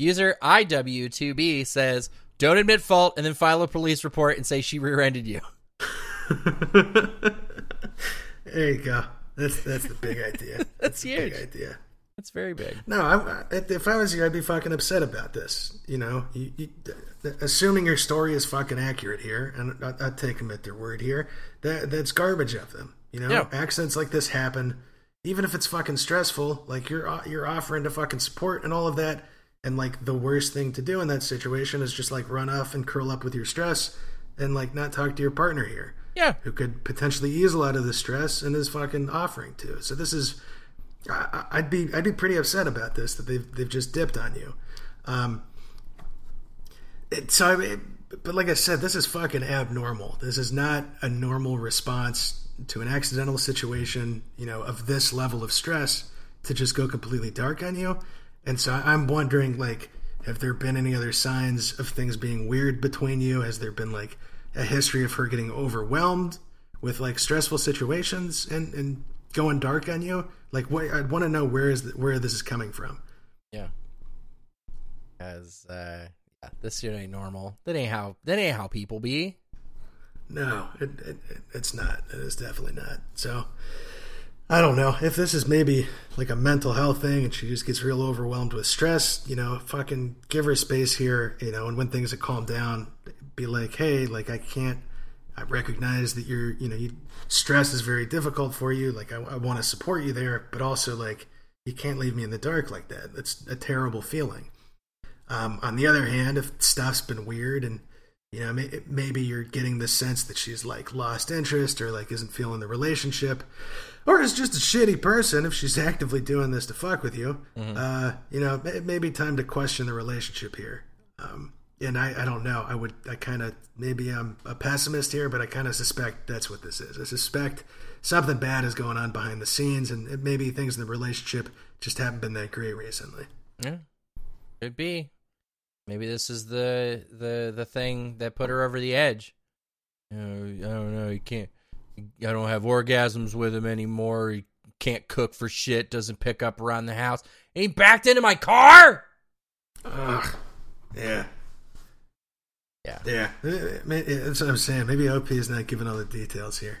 User I W two B says, don't admit fault and then file a police report and say she rear-ended you. There you go. That's that's the big idea. That's, that's huge. The big idea. It's very big. No, I, if I was you, I'd be fucking upset about this. You know, you, you, assuming your story is fucking accurate here, and I, I take them at their word here, that that's garbage of them. You know, yeah. Accidents like this happen, even if it's fucking stressful. Like you're you're offering to fucking support and all of that, and like the worst thing to do in that situation is just like run off and curl up with your stress and like not talk to your partner here. Yeah, who could potentially ease a lot of the stress and is fucking offering to. So this is. I, I'd be I'd be pretty upset about this, that they've they've just dipped on you, um. It, so, I mean, but like I said, this is fucking abnormal. This is not a normal response to an accidental situation, you know, of this level of stress to just go completely dark on you. And so I'm wondering, like, have there been any other signs of things being weird between you? Has there been like a history of her getting overwhelmed with like stressful situations and and going dark on you? Like, what, I'd want to know where is the, where this is coming from. Yeah, as uh, yeah, this shit ain't normal. That ain't how that ain't how people be. No, it, it it's not. It is definitely not. So, I don't know if this is maybe like a mental health thing, and she just gets real overwhelmed with stress. You know, fucking give her space here. You know, and when things have calmed down, be like, hey, like I can't. I recognize that you're, you know, you, stress is very difficult for you. Like, I, I want to support you there, but also, like, you can't leave me in the dark like that. That's a terrible feeling. Um, on the other hand, if stuff's been weird and, you know, may, maybe you're getting the sense that she's, like, lost interest or, like, isn't feeling the relationship or is just a shitty person if she's actively doing this to fuck with you, mm-hmm. uh, you know, it may be time to question the relationship here. Um And I, I don't know. I would, I kind of, maybe I'm a pessimist here, but I kind of suspect that's what this is. I suspect something bad is going on behind the scenes, and maybe things in the relationship just haven't been that great recently. Yeah. Could be. Maybe this is the the, the thing that put her over the edge. You know, I don't know. You can't, I don't have orgasms with him anymore. He can't cook for shit. Doesn't pick up around the house. And he backed into my car. Ugh. Yeah. Yeah, yeah, that's what I'm saying. Maybe O P is not giving all the details here.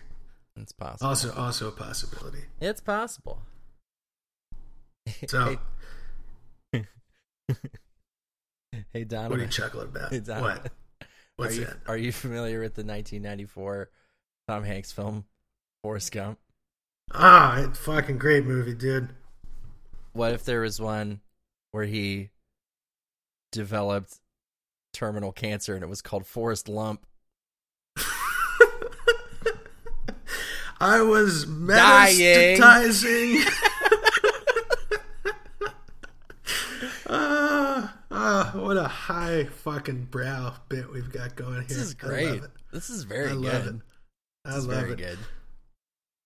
It's possible. Also, also a possibility. It's possible. So, hey, hey Donovan, what are you chuckling about? Hey, what? What's are you, that? Are you familiar with the nineteen ninety-four Tom Hanks film Forrest Gump? Ah, oh, fucking great movie, dude. What if there was one where he developed terminal cancer and it was called Forrest Lump? I was metastasizing. uh, uh, what a high fucking brow bit we've got going here. This is great. This is very good. I love it. I love it. Very good.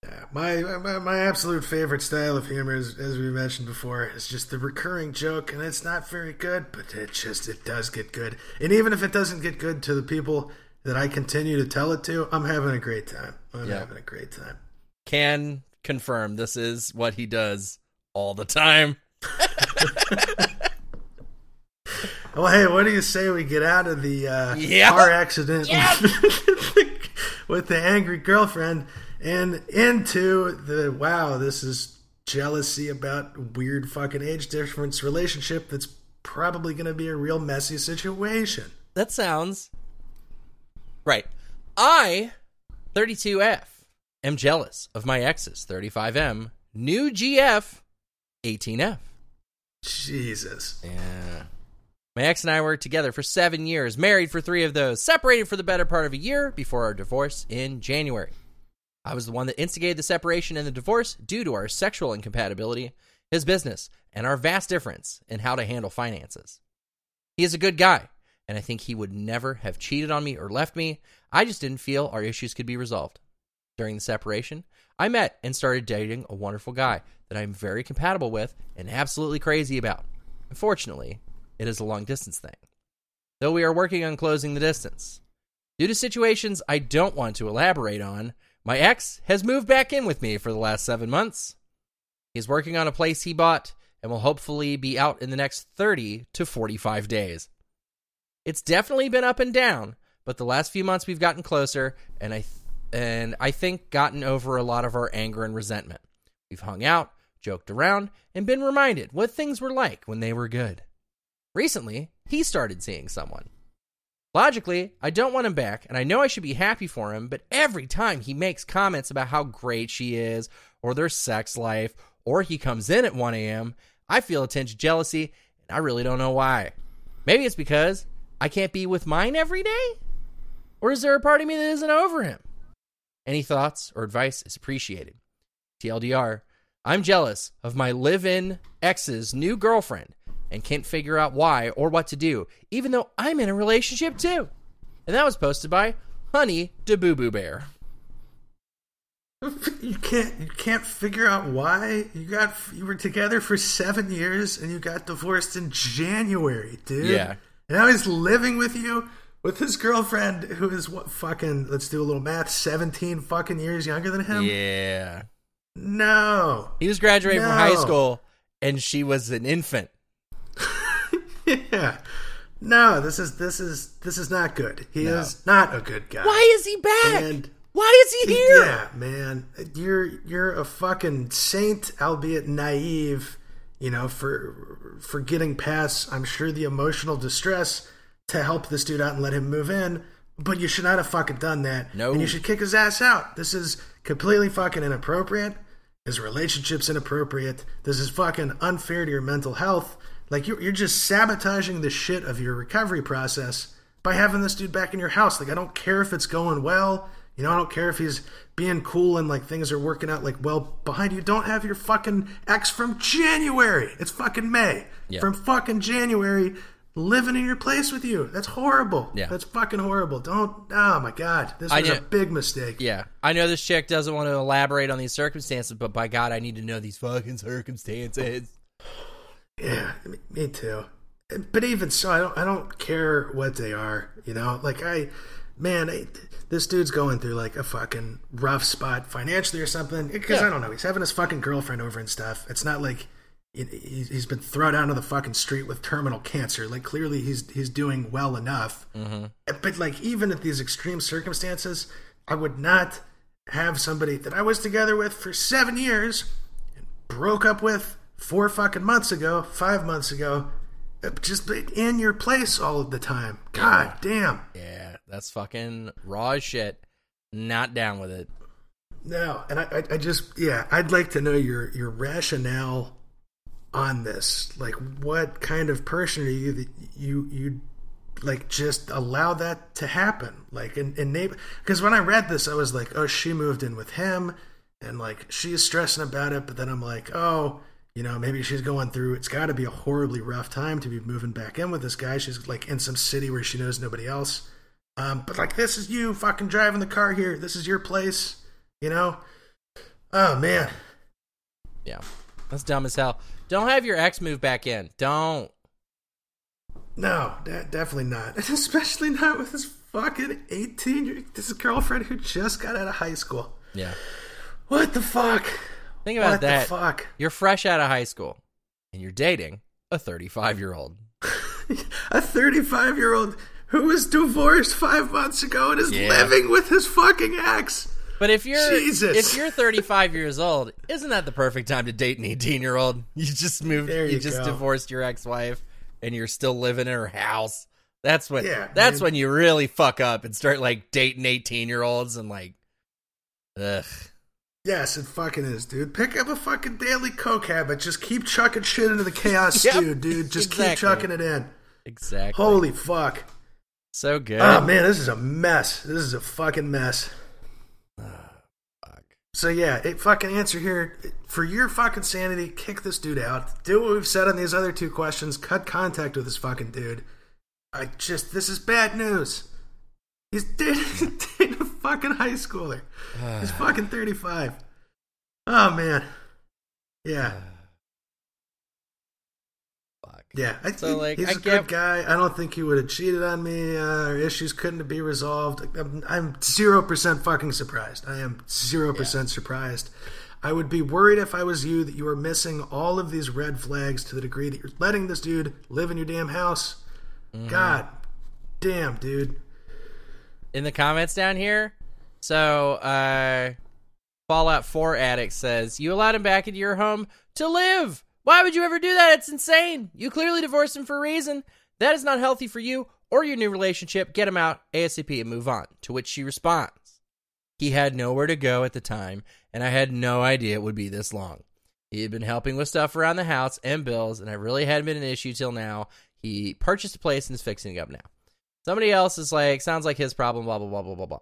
Yeah, my, my my absolute favorite style of humor, is, as we mentioned before, is just the recurring joke, and it's not very good, but it just it does get good. And even if it doesn't get good to the people that I continue to tell it to, I'm having a great time. I'm yeah. having a great time. Can confirm this is what he does all the time. Well, hey, what do you say we get out of the uh, yep. car accident yep. with the angry girlfriend? And into the, wow, this is jealousy about weird fucking age difference relationship that's probably going to be a real messy situation. That sounds right. I, thirty-two F, am jealous of my ex's, thirty-five M, new G F, eighteen F. Jesus. Yeah. My ex and I were together for seven years, married for three of those, separated for the better part of a year before our divorce in January. I was the one that instigated the separation and the divorce due to our sexual incompatibility, his business, and our vast difference in how to handle finances. He is a good guy, and I think he would never have cheated on me or left me. I just didn't feel our issues could be resolved. During the separation, I met and started dating a wonderful guy that I am very compatible with and absolutely crazy about. Unfortunately, it is a long distance thing, though we are working on closing the distance. Due to situations I don't want to elaborate on, my ex has moved back in with me for the last seven months. He's working on a place he bought and will hopefully be out in the next thirty to forty-five days. It's definitely been up and down, but the last few months we've gotten closer, and I th- and I think gotten over a lot of our anger and resentment. We've hung out, joked around, and been reminded what things were like when they were good. Recently, he started seeing someone. Logically, I don't want him back, and I know I should be happy for him, but every time he makes comments about how great she is, or their sex life, or he comes in at one a.m., I feel a tinge of jealousy, and I really don't know why. Maybe it's because I can't be with mine every day? Or is there a part of me that isn't over him? Any thoughts or advice is appreciated. T L D R, I'm jealous of my live-in ex's new girlfriend and can't figure out why or what to do, even though I'm in a relationship too. And that was posted by Honey to Boo Boo Bear. You can't you can't figure out why? You got you were together for seven years and you got divorced in January, dude. Yeah. And now he's living with you with his girlfriend who is what fucking, let's do a little math, seventeen fucking years younger than him. Yeah. No. He was graduating no. from high school and she was an infant. Yeah. No, this is this is this is not good. He no. is not a good guy. Why is he back? And why is he here? Yeah, man. You're you're a fucking saint, albeit naive, you know, for for getting past, I'm sure, the emotional distress to help this dude out and let him move in. But you should not have fucking done that. No. And you should kick his ass out. This is completely fucking inappropriate. His relationship's inappropriate. This is fucking unfair to your mental health. Like, you're, you're just sabotaging the shit of your recovery process by having this dude back in your house. Like, I don't care if it's going well. You know, I don't care if he's being cool and, like, things are working out, like, well behind you. Don't have your fucking ex from January. It's fucking May. Yeah. From fucking January living in your place with you. That's horrible. Yeah. That's fucking horrible. Don't, oh, my God. This was a big mistake. Yeah. I know this chick doesn't want to elaborate on these circumstances, but, by God, I need to know these fucking circumstances. Yeah, me too. But even so, I don't, I don't care what they are, you know? Like, I... Man, I, this dude's going through, like, a fucking rough spot financially or something. Because, yeah. I don't know, he's having his fucking girlfriend over and stuff. It's not like he's been thrown out on the fucking street with terminal cancer. Like, clearly he's he's doing well enough. Mm-hmm. But, like, even at these extreme circumstances, I would not have somebody that I was together with for seven years and broke up with four fucking months ago, five months ago, just in your place all of the time. God yeah. damn. Yeah. That's fucking raw as shit. Not down with it. No, and I, I just, yeah, I'd like to know your, your rationale on this. Like, what kind of person are you that you, you like, just allow that to happen? Like, in, in neighbor, because when I read this, I was like, oh, she moved in with him, and, like, she's stressing about it, but then I'm like, oh, you know, maybe she's going through, it's got to be a horribly rough time to be moving back in with this guy. She's, like, in some city where she knows nobody else. Um, but, like, this is you fucking driving the car here. This is your place, you know? Oh, man. Yeah. That's dumb as hell. Don't have your ex move back in. Don't. No, de- definitely not. And especially not with this fucking eighteen-year-old, this girlfriend who just got out of high school. Yeah. What the fuck? Think about what that. What the fuck? You're fresh out of high school, and you're dating a thirty-five-year-old. A thirty-five-year-old... who was divorced five months ago and is yeah. living with his fucking ex. But if you're Jesus. if you're thirty-five years old, isn't that the perfect time to date an eighteen-year-old? You just moved, there you, you just divorced your ex-wife, and you're still living in her house. That's when yeah, that's man. when you really fuck up and start, like, dating eighteen-year-olds and, like, ugh. Yes, it fucking is, dude. Pick up a fucking daily coke habit. Just keep chucking shit into the chaos yep. stew, dude. Just exactly. keep chucking it in. Exactly. Holy fuck. So good. Oh, man, this is a mess. This is a fucking mess. Oh, fuck. So, yeah, it fucking answer here. For your fucking sanity, kick this dude out. Do what we've said on these other two questions. Cut contact with this fucking dude. I just, this is bad news. He's dating a fucking high schooler. He's fucking thirty-five. Oh, man. Yeah. Yeah, I think so, like, he's I a good guy. I don't think he would have cheated on me. Uh, or issues couldn't be resolved. I'm, I'm zero percent fucking surprised. I am zero percent yeah. surprised. I would be worried if I was you that you were missing all of these red flags to the degree that you're letting this dude live in your damn house. Mm-hmm. God damn, dude. In the comments down here, so uh, Fallout four addict says, you allowed him back into your home to live. Why would you ever do that? It's insane. You clearly divorced him for a reason. That is not healthy for you or your new relationship. Get him out A S A P and move on. To which she responds, he had nowhere to go at the time, and I had no idea it would be this long. He had been helping with stuff around the house and bills, and it really hadn't been an issue till now. He purchased a place and is fixing it up now. Somebody else is like, sounds like his problem, blah, blah, blah, blah, blah, blah.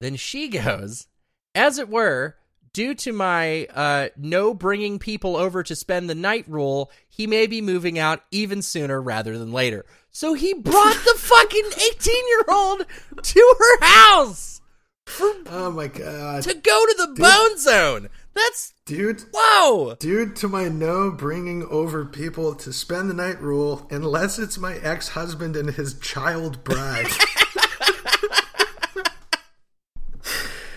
Then she goes, as it were, due to my uh, no bringing people over to spend the night rule, he may be moving out even sooner rather than later. So he brought the fucking eighteen-year-old to her house. For, oh, my God. To go to the dude, bone zone. That's... Dude. Whoa. Dude, to my no bringing over people to spend the night rule, unless it's my ex-husband and his child bride.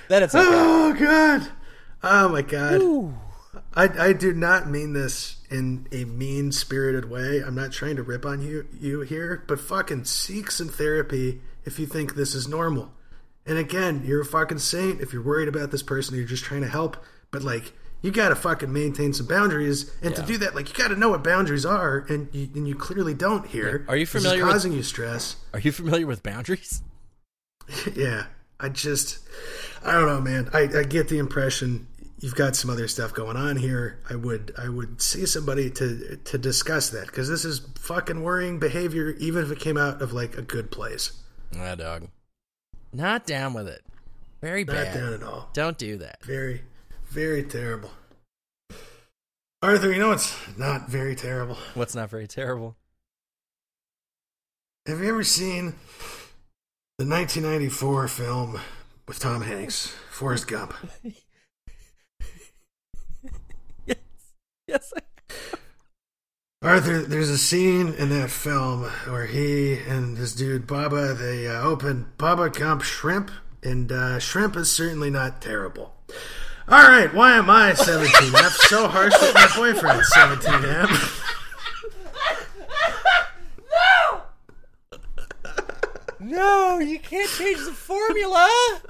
Then it's okay. Oh, God. Oh, my God. Ooh. I I do not mean this in a mean-spirited way. I'm not trying to rip on you, you here, but fucking seek some therapy if you think this is normal. And again, you're a fucking saint if you're worried about this person. You're just trying to help. But, like, you got to fucking maintain some boundaries. And yeah. to do that, like, you got to know what boundaries are. And you, and you clearly don't here. Are you familiar this is causing with, you stress. Are you familiar with boundaries? Yeah. I just... I don't know, man. I, I get the impression you've got some other stuff going on here. I would I would see somebody to to discuss that, because this is fucking worrying behavior, even if it came out of, like, a good place. Nah, dog. Not down with it. Very Not bad. Not down at all. Don't do that. Very, very terrible. Arthur, you know what's not very terrible? What's not very terrible? Have you ever seen the nineteen ninety-four film with Tom Hanks, Forrest Gump? Yes. Yes, I have. Arthur, there's a scene in that film where he and his dude Baba, they uh, open Baba Gump shrimp, and uh, shrimp is certainly not terrible. All right, why am I seventeen F so harsh with my boyfriend, seventeen F? No! No, you can't change the formula!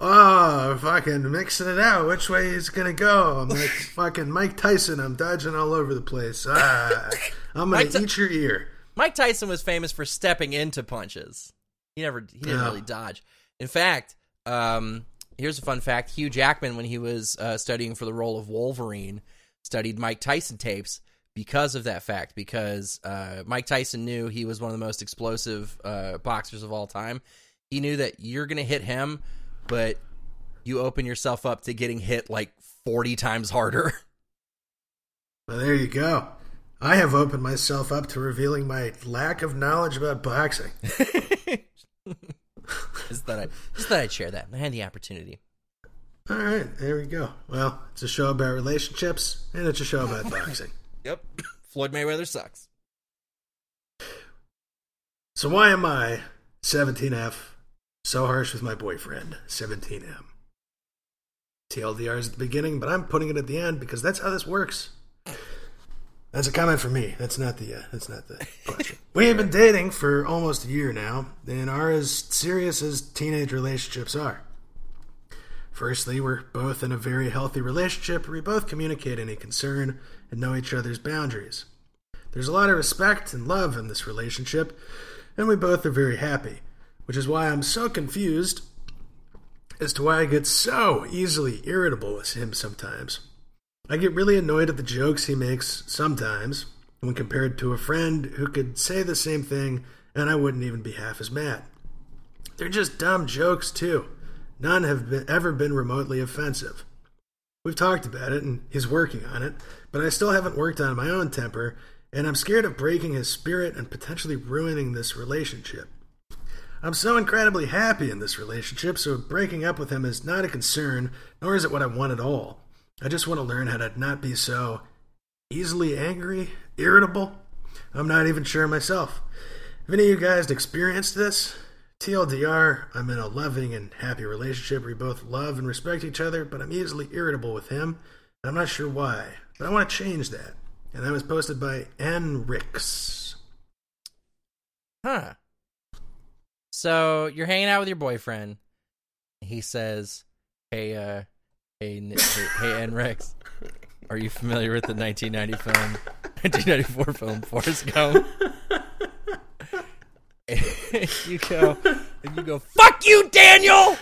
Oh, fucking mixing it out. Which way is it gonna go? I'm like fucking Mike Tyson. I'm dodging all over the place. Ah, I'm gonna T- eat your ear. Mike Tyson was famous for stepping into punches. He never, he didn't oh. really dodge. In fact, um, here's a fun fact: Hugh Jackman, when he was uh, studying for the role of Wolverine, studied Mike Tyson tapes because of that fact. Because uh, Mike Tyson knew he was one of the most explosive uh, boxers of all time. He knew that you're gonna hit him, but you open yourself up to getting hit like forty times harder. Well, there you go. I have opened myself up to revealing my lack of knowledge about boxing. Just thought I, just thought I'd share that. I had the opportunity. All right, there we go. Well, it's a show about relationships, and it's a show about boxing. Yep. Floyd Mayweather sucks. So why am I seventeen F? So harsh with my boyfriend, seventeen M. T L D R is at the beginning, but I'm putting it at the end because that's how this works. That's a comment for me. That's not the. Uh, that's not the. We have been dating for almost a year now, and are as serious as teenage relationships are. Firstly, we're both in a very healthy relationship. We both communicate any concern and know each other's boundaries. There's a lot of respect and love in this relationship, and we both are very happy. Which is why I'm so confused as to why I get so easily irritable with him sometimes. I get really annoyed at the jokes he makes sometimes when compared to a friend who could say the same thing and I wouldn't even be half as mad. They're just dumb jokes too. None have been, ever been remotely offensive. We've talked about it and he's working on it, but I still haven't worked on my own temper, and I'm scared of breaking his spirit and potentially ruining this relationship. I'm so incredibly happy in this relationship, so breaking up with him is not a concern, nor is it what I want at all. I just want to learn how to not be so easily angry, irritable. I'm not even sure myself. If any of you guys experienced this, T L D R, I'm in a loving and happy relationship. We both love and respect each other, but I'm easily irritable with him, and I'm not sure why. But I want to change that. And that was posted by Enrix. Huh. So you're hanging out with your boyfriend. He says, Hey, uh, hey, hey, hey, N-Rex, are you familiar with the nineteen ninety film, nineteen ninety-four film Forrest Gump? And you go, and you go, fuck you, Daniel!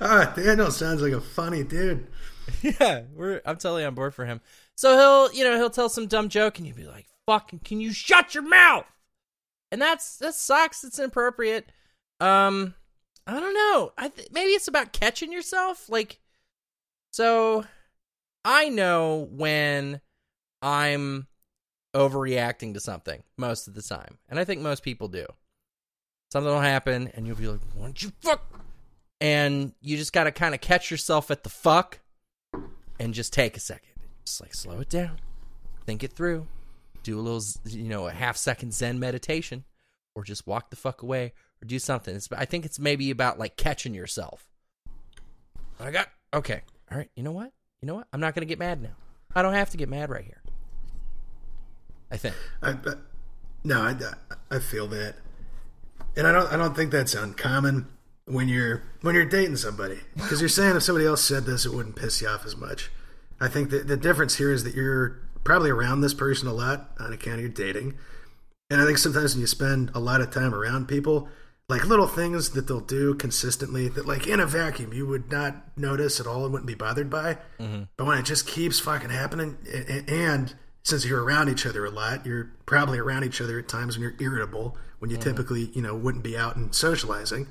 Ah, Daniel sounds like a funny dude. Yeah, we're, I'm totally on board for him. So he'll, you know, he'll tell some dumb joke, and you'll be like, fucking, can you shut your mouth? And that's, that sucks. It's inappropriate. Um, I don't know. I th- maybe it's about catching yourself. Like, so I know when I'm overreacting to something most of the time. And I think most people do. Something will happen, and you'll be like, why don't you fuck? And you just got to kind of catch yourself at the fuck and just take a second. Just like slow it down. Think it through. Do a little, you know, a half second Zen meditation, or just walk the fuck away, or do something. It's, I think it's maybe about like catching yourself. I got, okay. All right. You know what? You know what? I'm not going to get mad now. I don't have to get mad right here. I think. I, I, no, I, I feel that. And I don't, I don't think that's uncommon when you're, when you're dating somebody, because you're saying if somebody else said this, it wouldn't piss you off as much. I think that the difference here is that you're probably around this person a lot on account of your dating. And I think sometimes when you spend a lot of time around people, like little things that they'll do consistently that like in a vacuum you would not notice at all and wouldn't be bothered by. Mm-hmm. But when it just keeps fucking happening, and, and since you're around each other a lot, you're probably around each other at times when you're irritable, when you mm-hmm. typically, you know, wouldn't be out and socializing.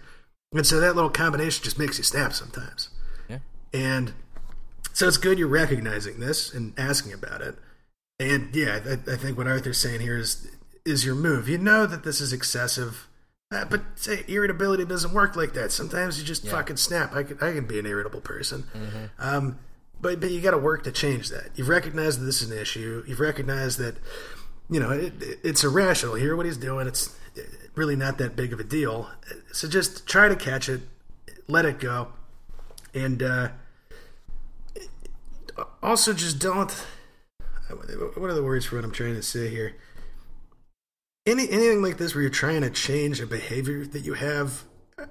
And so that little combination just makes you snap sometimes. Yeah. And so it's good you're recognizing this and asking about it. And yeah, I, I think what Arthur's saying here is is your move. You know that this is excessive, but say, irritability doesn't work like that. Sometimes you just yeah. fucking snap. I can, I can be an irritable person. Mm-hmm. Um, but but you got to work to change that. You've recognized that this is an issue. You've recognized that, you know, it, it, it's irrational. Hear what he's doing. It's really not that big of a deal. So just try to catch it, let it go, and uh, also just don't. What are the words for what I'm trying to say here? Any anything like this where you're trying to change a behavior that you have,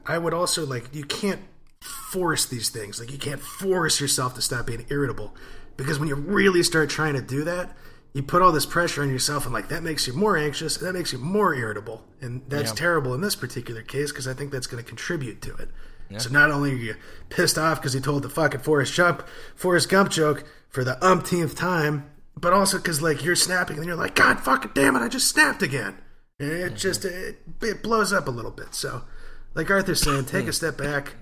I would also like, you can't force these things. Like you can't force yourself to stop being irritable, because when you really start trying to do that, you put all this pressure on yourself, and like that makes you more anxious, and that makes you more irritable, and that's yeah. terrible in this particular case, because I think that's going to contribute to it. Yeah. So not only are you pissed off because he told the fucking Forrest Gump, Forrest Gump joke for the umpteenth time, but also because, like, you're snapping, and you're like, God fucking damn it, I just snapped again. And it mm-hmm. just, it, it blows up a little bit. So, like Arthur's saying, take a step back.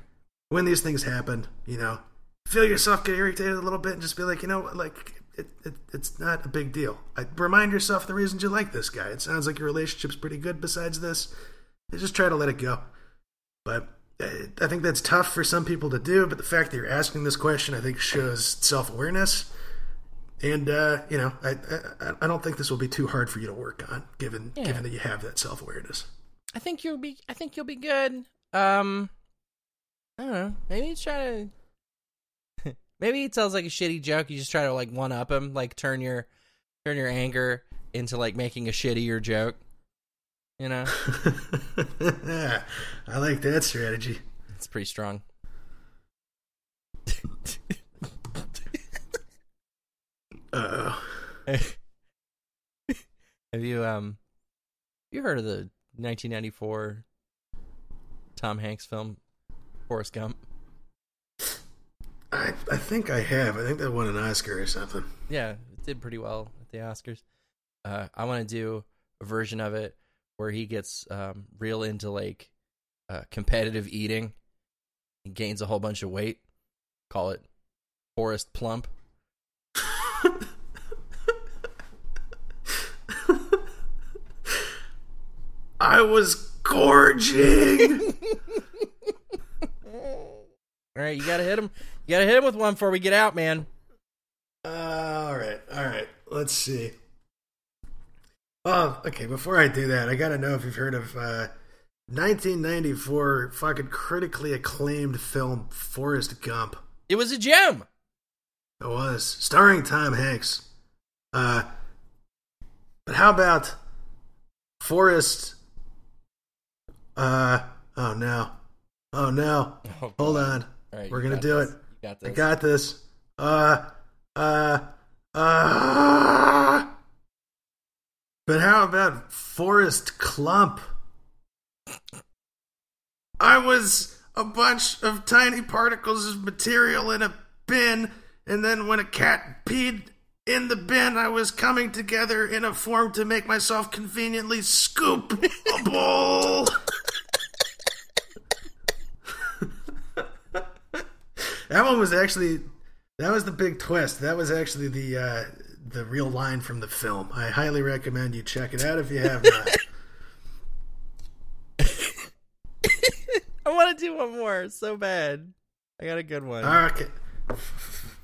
When these things happen, you know, feel yourself get irritated a little bit and just be like, you know, like, it, it, it's not a big deal. I, remind yourself the reasons you like this guy. It sounds like your relationship's pretty good besides this. Just try to let it go. But I think that's tough for some people to do, but the fact that you're asking this question, I think, shows self-awareness. And, uh, you know, I, I I don't think this will be too hard for you to work on, given yeah. given that you have that self-awareness. I think you'll be I think you'll be good. Um, I don't know. Maybe try to maybe he tells like a shitty joke. You just try to like one up him, like turn your turn your anger into like making a shittier joke. You know, yeah, I like that strategy. It's pretty strong. Uh-oh. Have you um you heard of the nineteen ninety-four Tom Hanks film Forrest Gump? I I think I have. I think that won an Oscar or something. Yeah, it did pretty well at the Oscars. Uh, I want to do a version of it where he gets um, real into like uh, competitive eating and gains a whole bunch of weight. Call it Forrest Plump. I was gorging. All right, you gotta hit him. You gotta hit him with one before we get out, man. Uh, all right, all right. Let's see. Oh, okay. Before I do that, I gotta know if you've heard of uh, nineteen ninety-four fucking critically acclaimed film Forrest Gump. It was a gem. It was starring Tom Hanks. Uh, but how about Forrest? Uh, oh no. Oh, no. Oh, hold on. All right, we're going to do this. it. You got this. I got this. Uh, uh, uh. But how about Forrest Clump? I was a bunch of tiny particles of material in a bin, and then when a cat peed in the bin, I was coming together in a form to make myself conveniently scoopable. That one was actually, that was the big twist. That was actually the uh, the real line from the film. I highly recommend you check it out if you have not. I want to do one more so bad. I got a good one. All right, okay.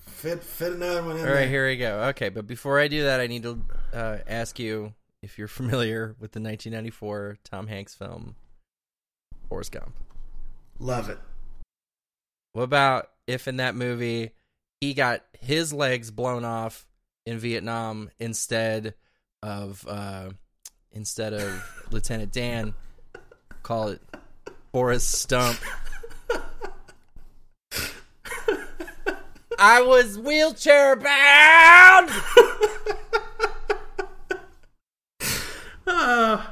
Fit, fit another one in. All right, there. Here we go. Okay, but before I do that, I need to uh, ask you if you're familiar with the nineteen ninety-four Tom Hanks film, Forrest Gump. Love it. What about if in that movie he got his legs blown off in Vietnam instead of uh, instead of Lieutenant Dan? Call it Forrest Stump. I was wheelchair bound. Oh,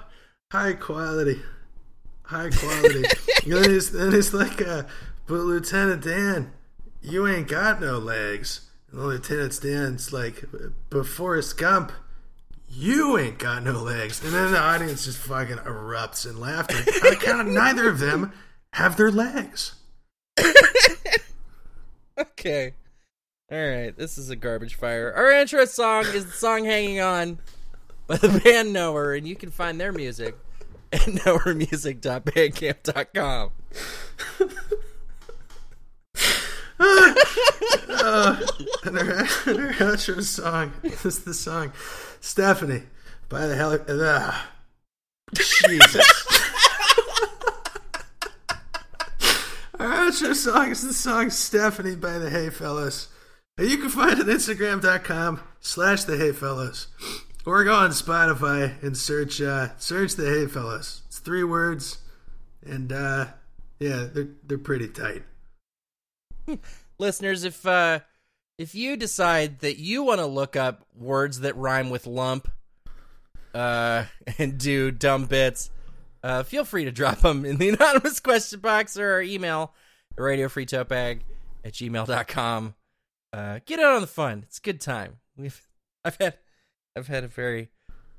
high quality, high quality. That is that is like a. But Lieutenant Dan, you ain't got no legs. And Lieutenant Dan's like, but Forrest Gump, you ain't got no legs. And then the audience just fucking erupts in laughter. I count neither of them have their legs. Okay. All right. This is a garbage fire. Our intro song is the song Hanging On by the band Knower, and you can find their music at knower music dot bandcamp dot com. uh, and her, her outro song is the song Stephanie by the hell uh, Jesus. Our outro song is the song Stephanie by the Hey Fellas. And you can find it at instagram dot com slash the Hey Fellas, or go on Spotify and search uh, search the Hey Fellas. It's three words, and uh, yeah, they're they're pretty tight. Listeners, if uh, if you decide that you want to look up words that rhyme with lump uh, and do dumb bits, uh, feel free to drop them in the anonymous question box or our email, radio free tote bag at gmail dot com. Uh, get in on the fun; it's a good time. We've I've had I've had a very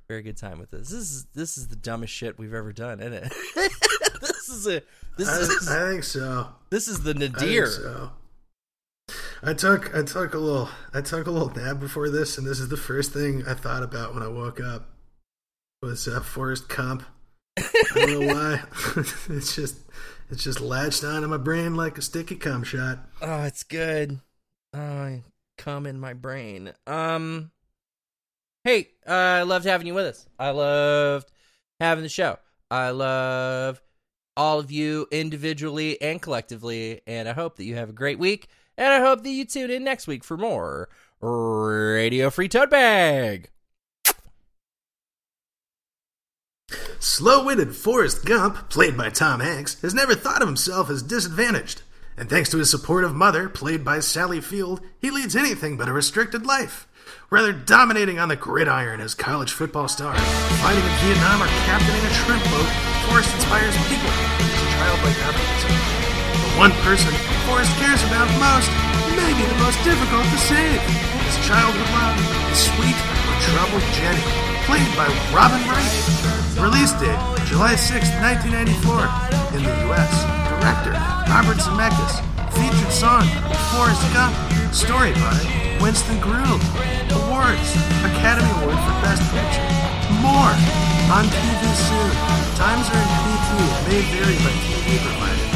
very good time with this. This is this is the dumbest shit we've ever done, isn't it? This is a this I, is I think so. This is the nadir. I think so. I took I took a little I took a little nap before this, and this is the first thing I thought about when I woke up was uh, Forrest Gump. I don't know why. it's just it's just latched onto my brain like a sticky cum shot. Oh, it's good. Oh, cum in my brain. Um, hey, uh, I loved having you with us. I loved having the show. I love all of you individually and collectively, and I hope that you have a great week. And I hope that you tune in next week for more Radio Free Tote Bag. Slow-witted Forrest Gump, played by Tom Hanks, has never thought of himself as disadvantaged. And thanks to his supportive mother, played by Sally Field, he leads anything but a restricted life, rather dominating on the gridiron as college football star, fighting in Vietnam, or captaining a shrimp boat. Forrest inspires people as a child by Robert. One person Forrest cares about most, may be the most difficult to save, his childhood love, the sweet or troubled Jenny, played by Robin Wright. Release date, July sixth, nineteen ninety-four, in the U S Director, Robert Zemeckis. Featured song, Forrest Gump. Story by Winston Groom. Awards, Academy Award for Best Picture. More, on T V soon. Times are in P T, may vary by T V provider.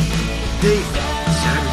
Dave, Saturday.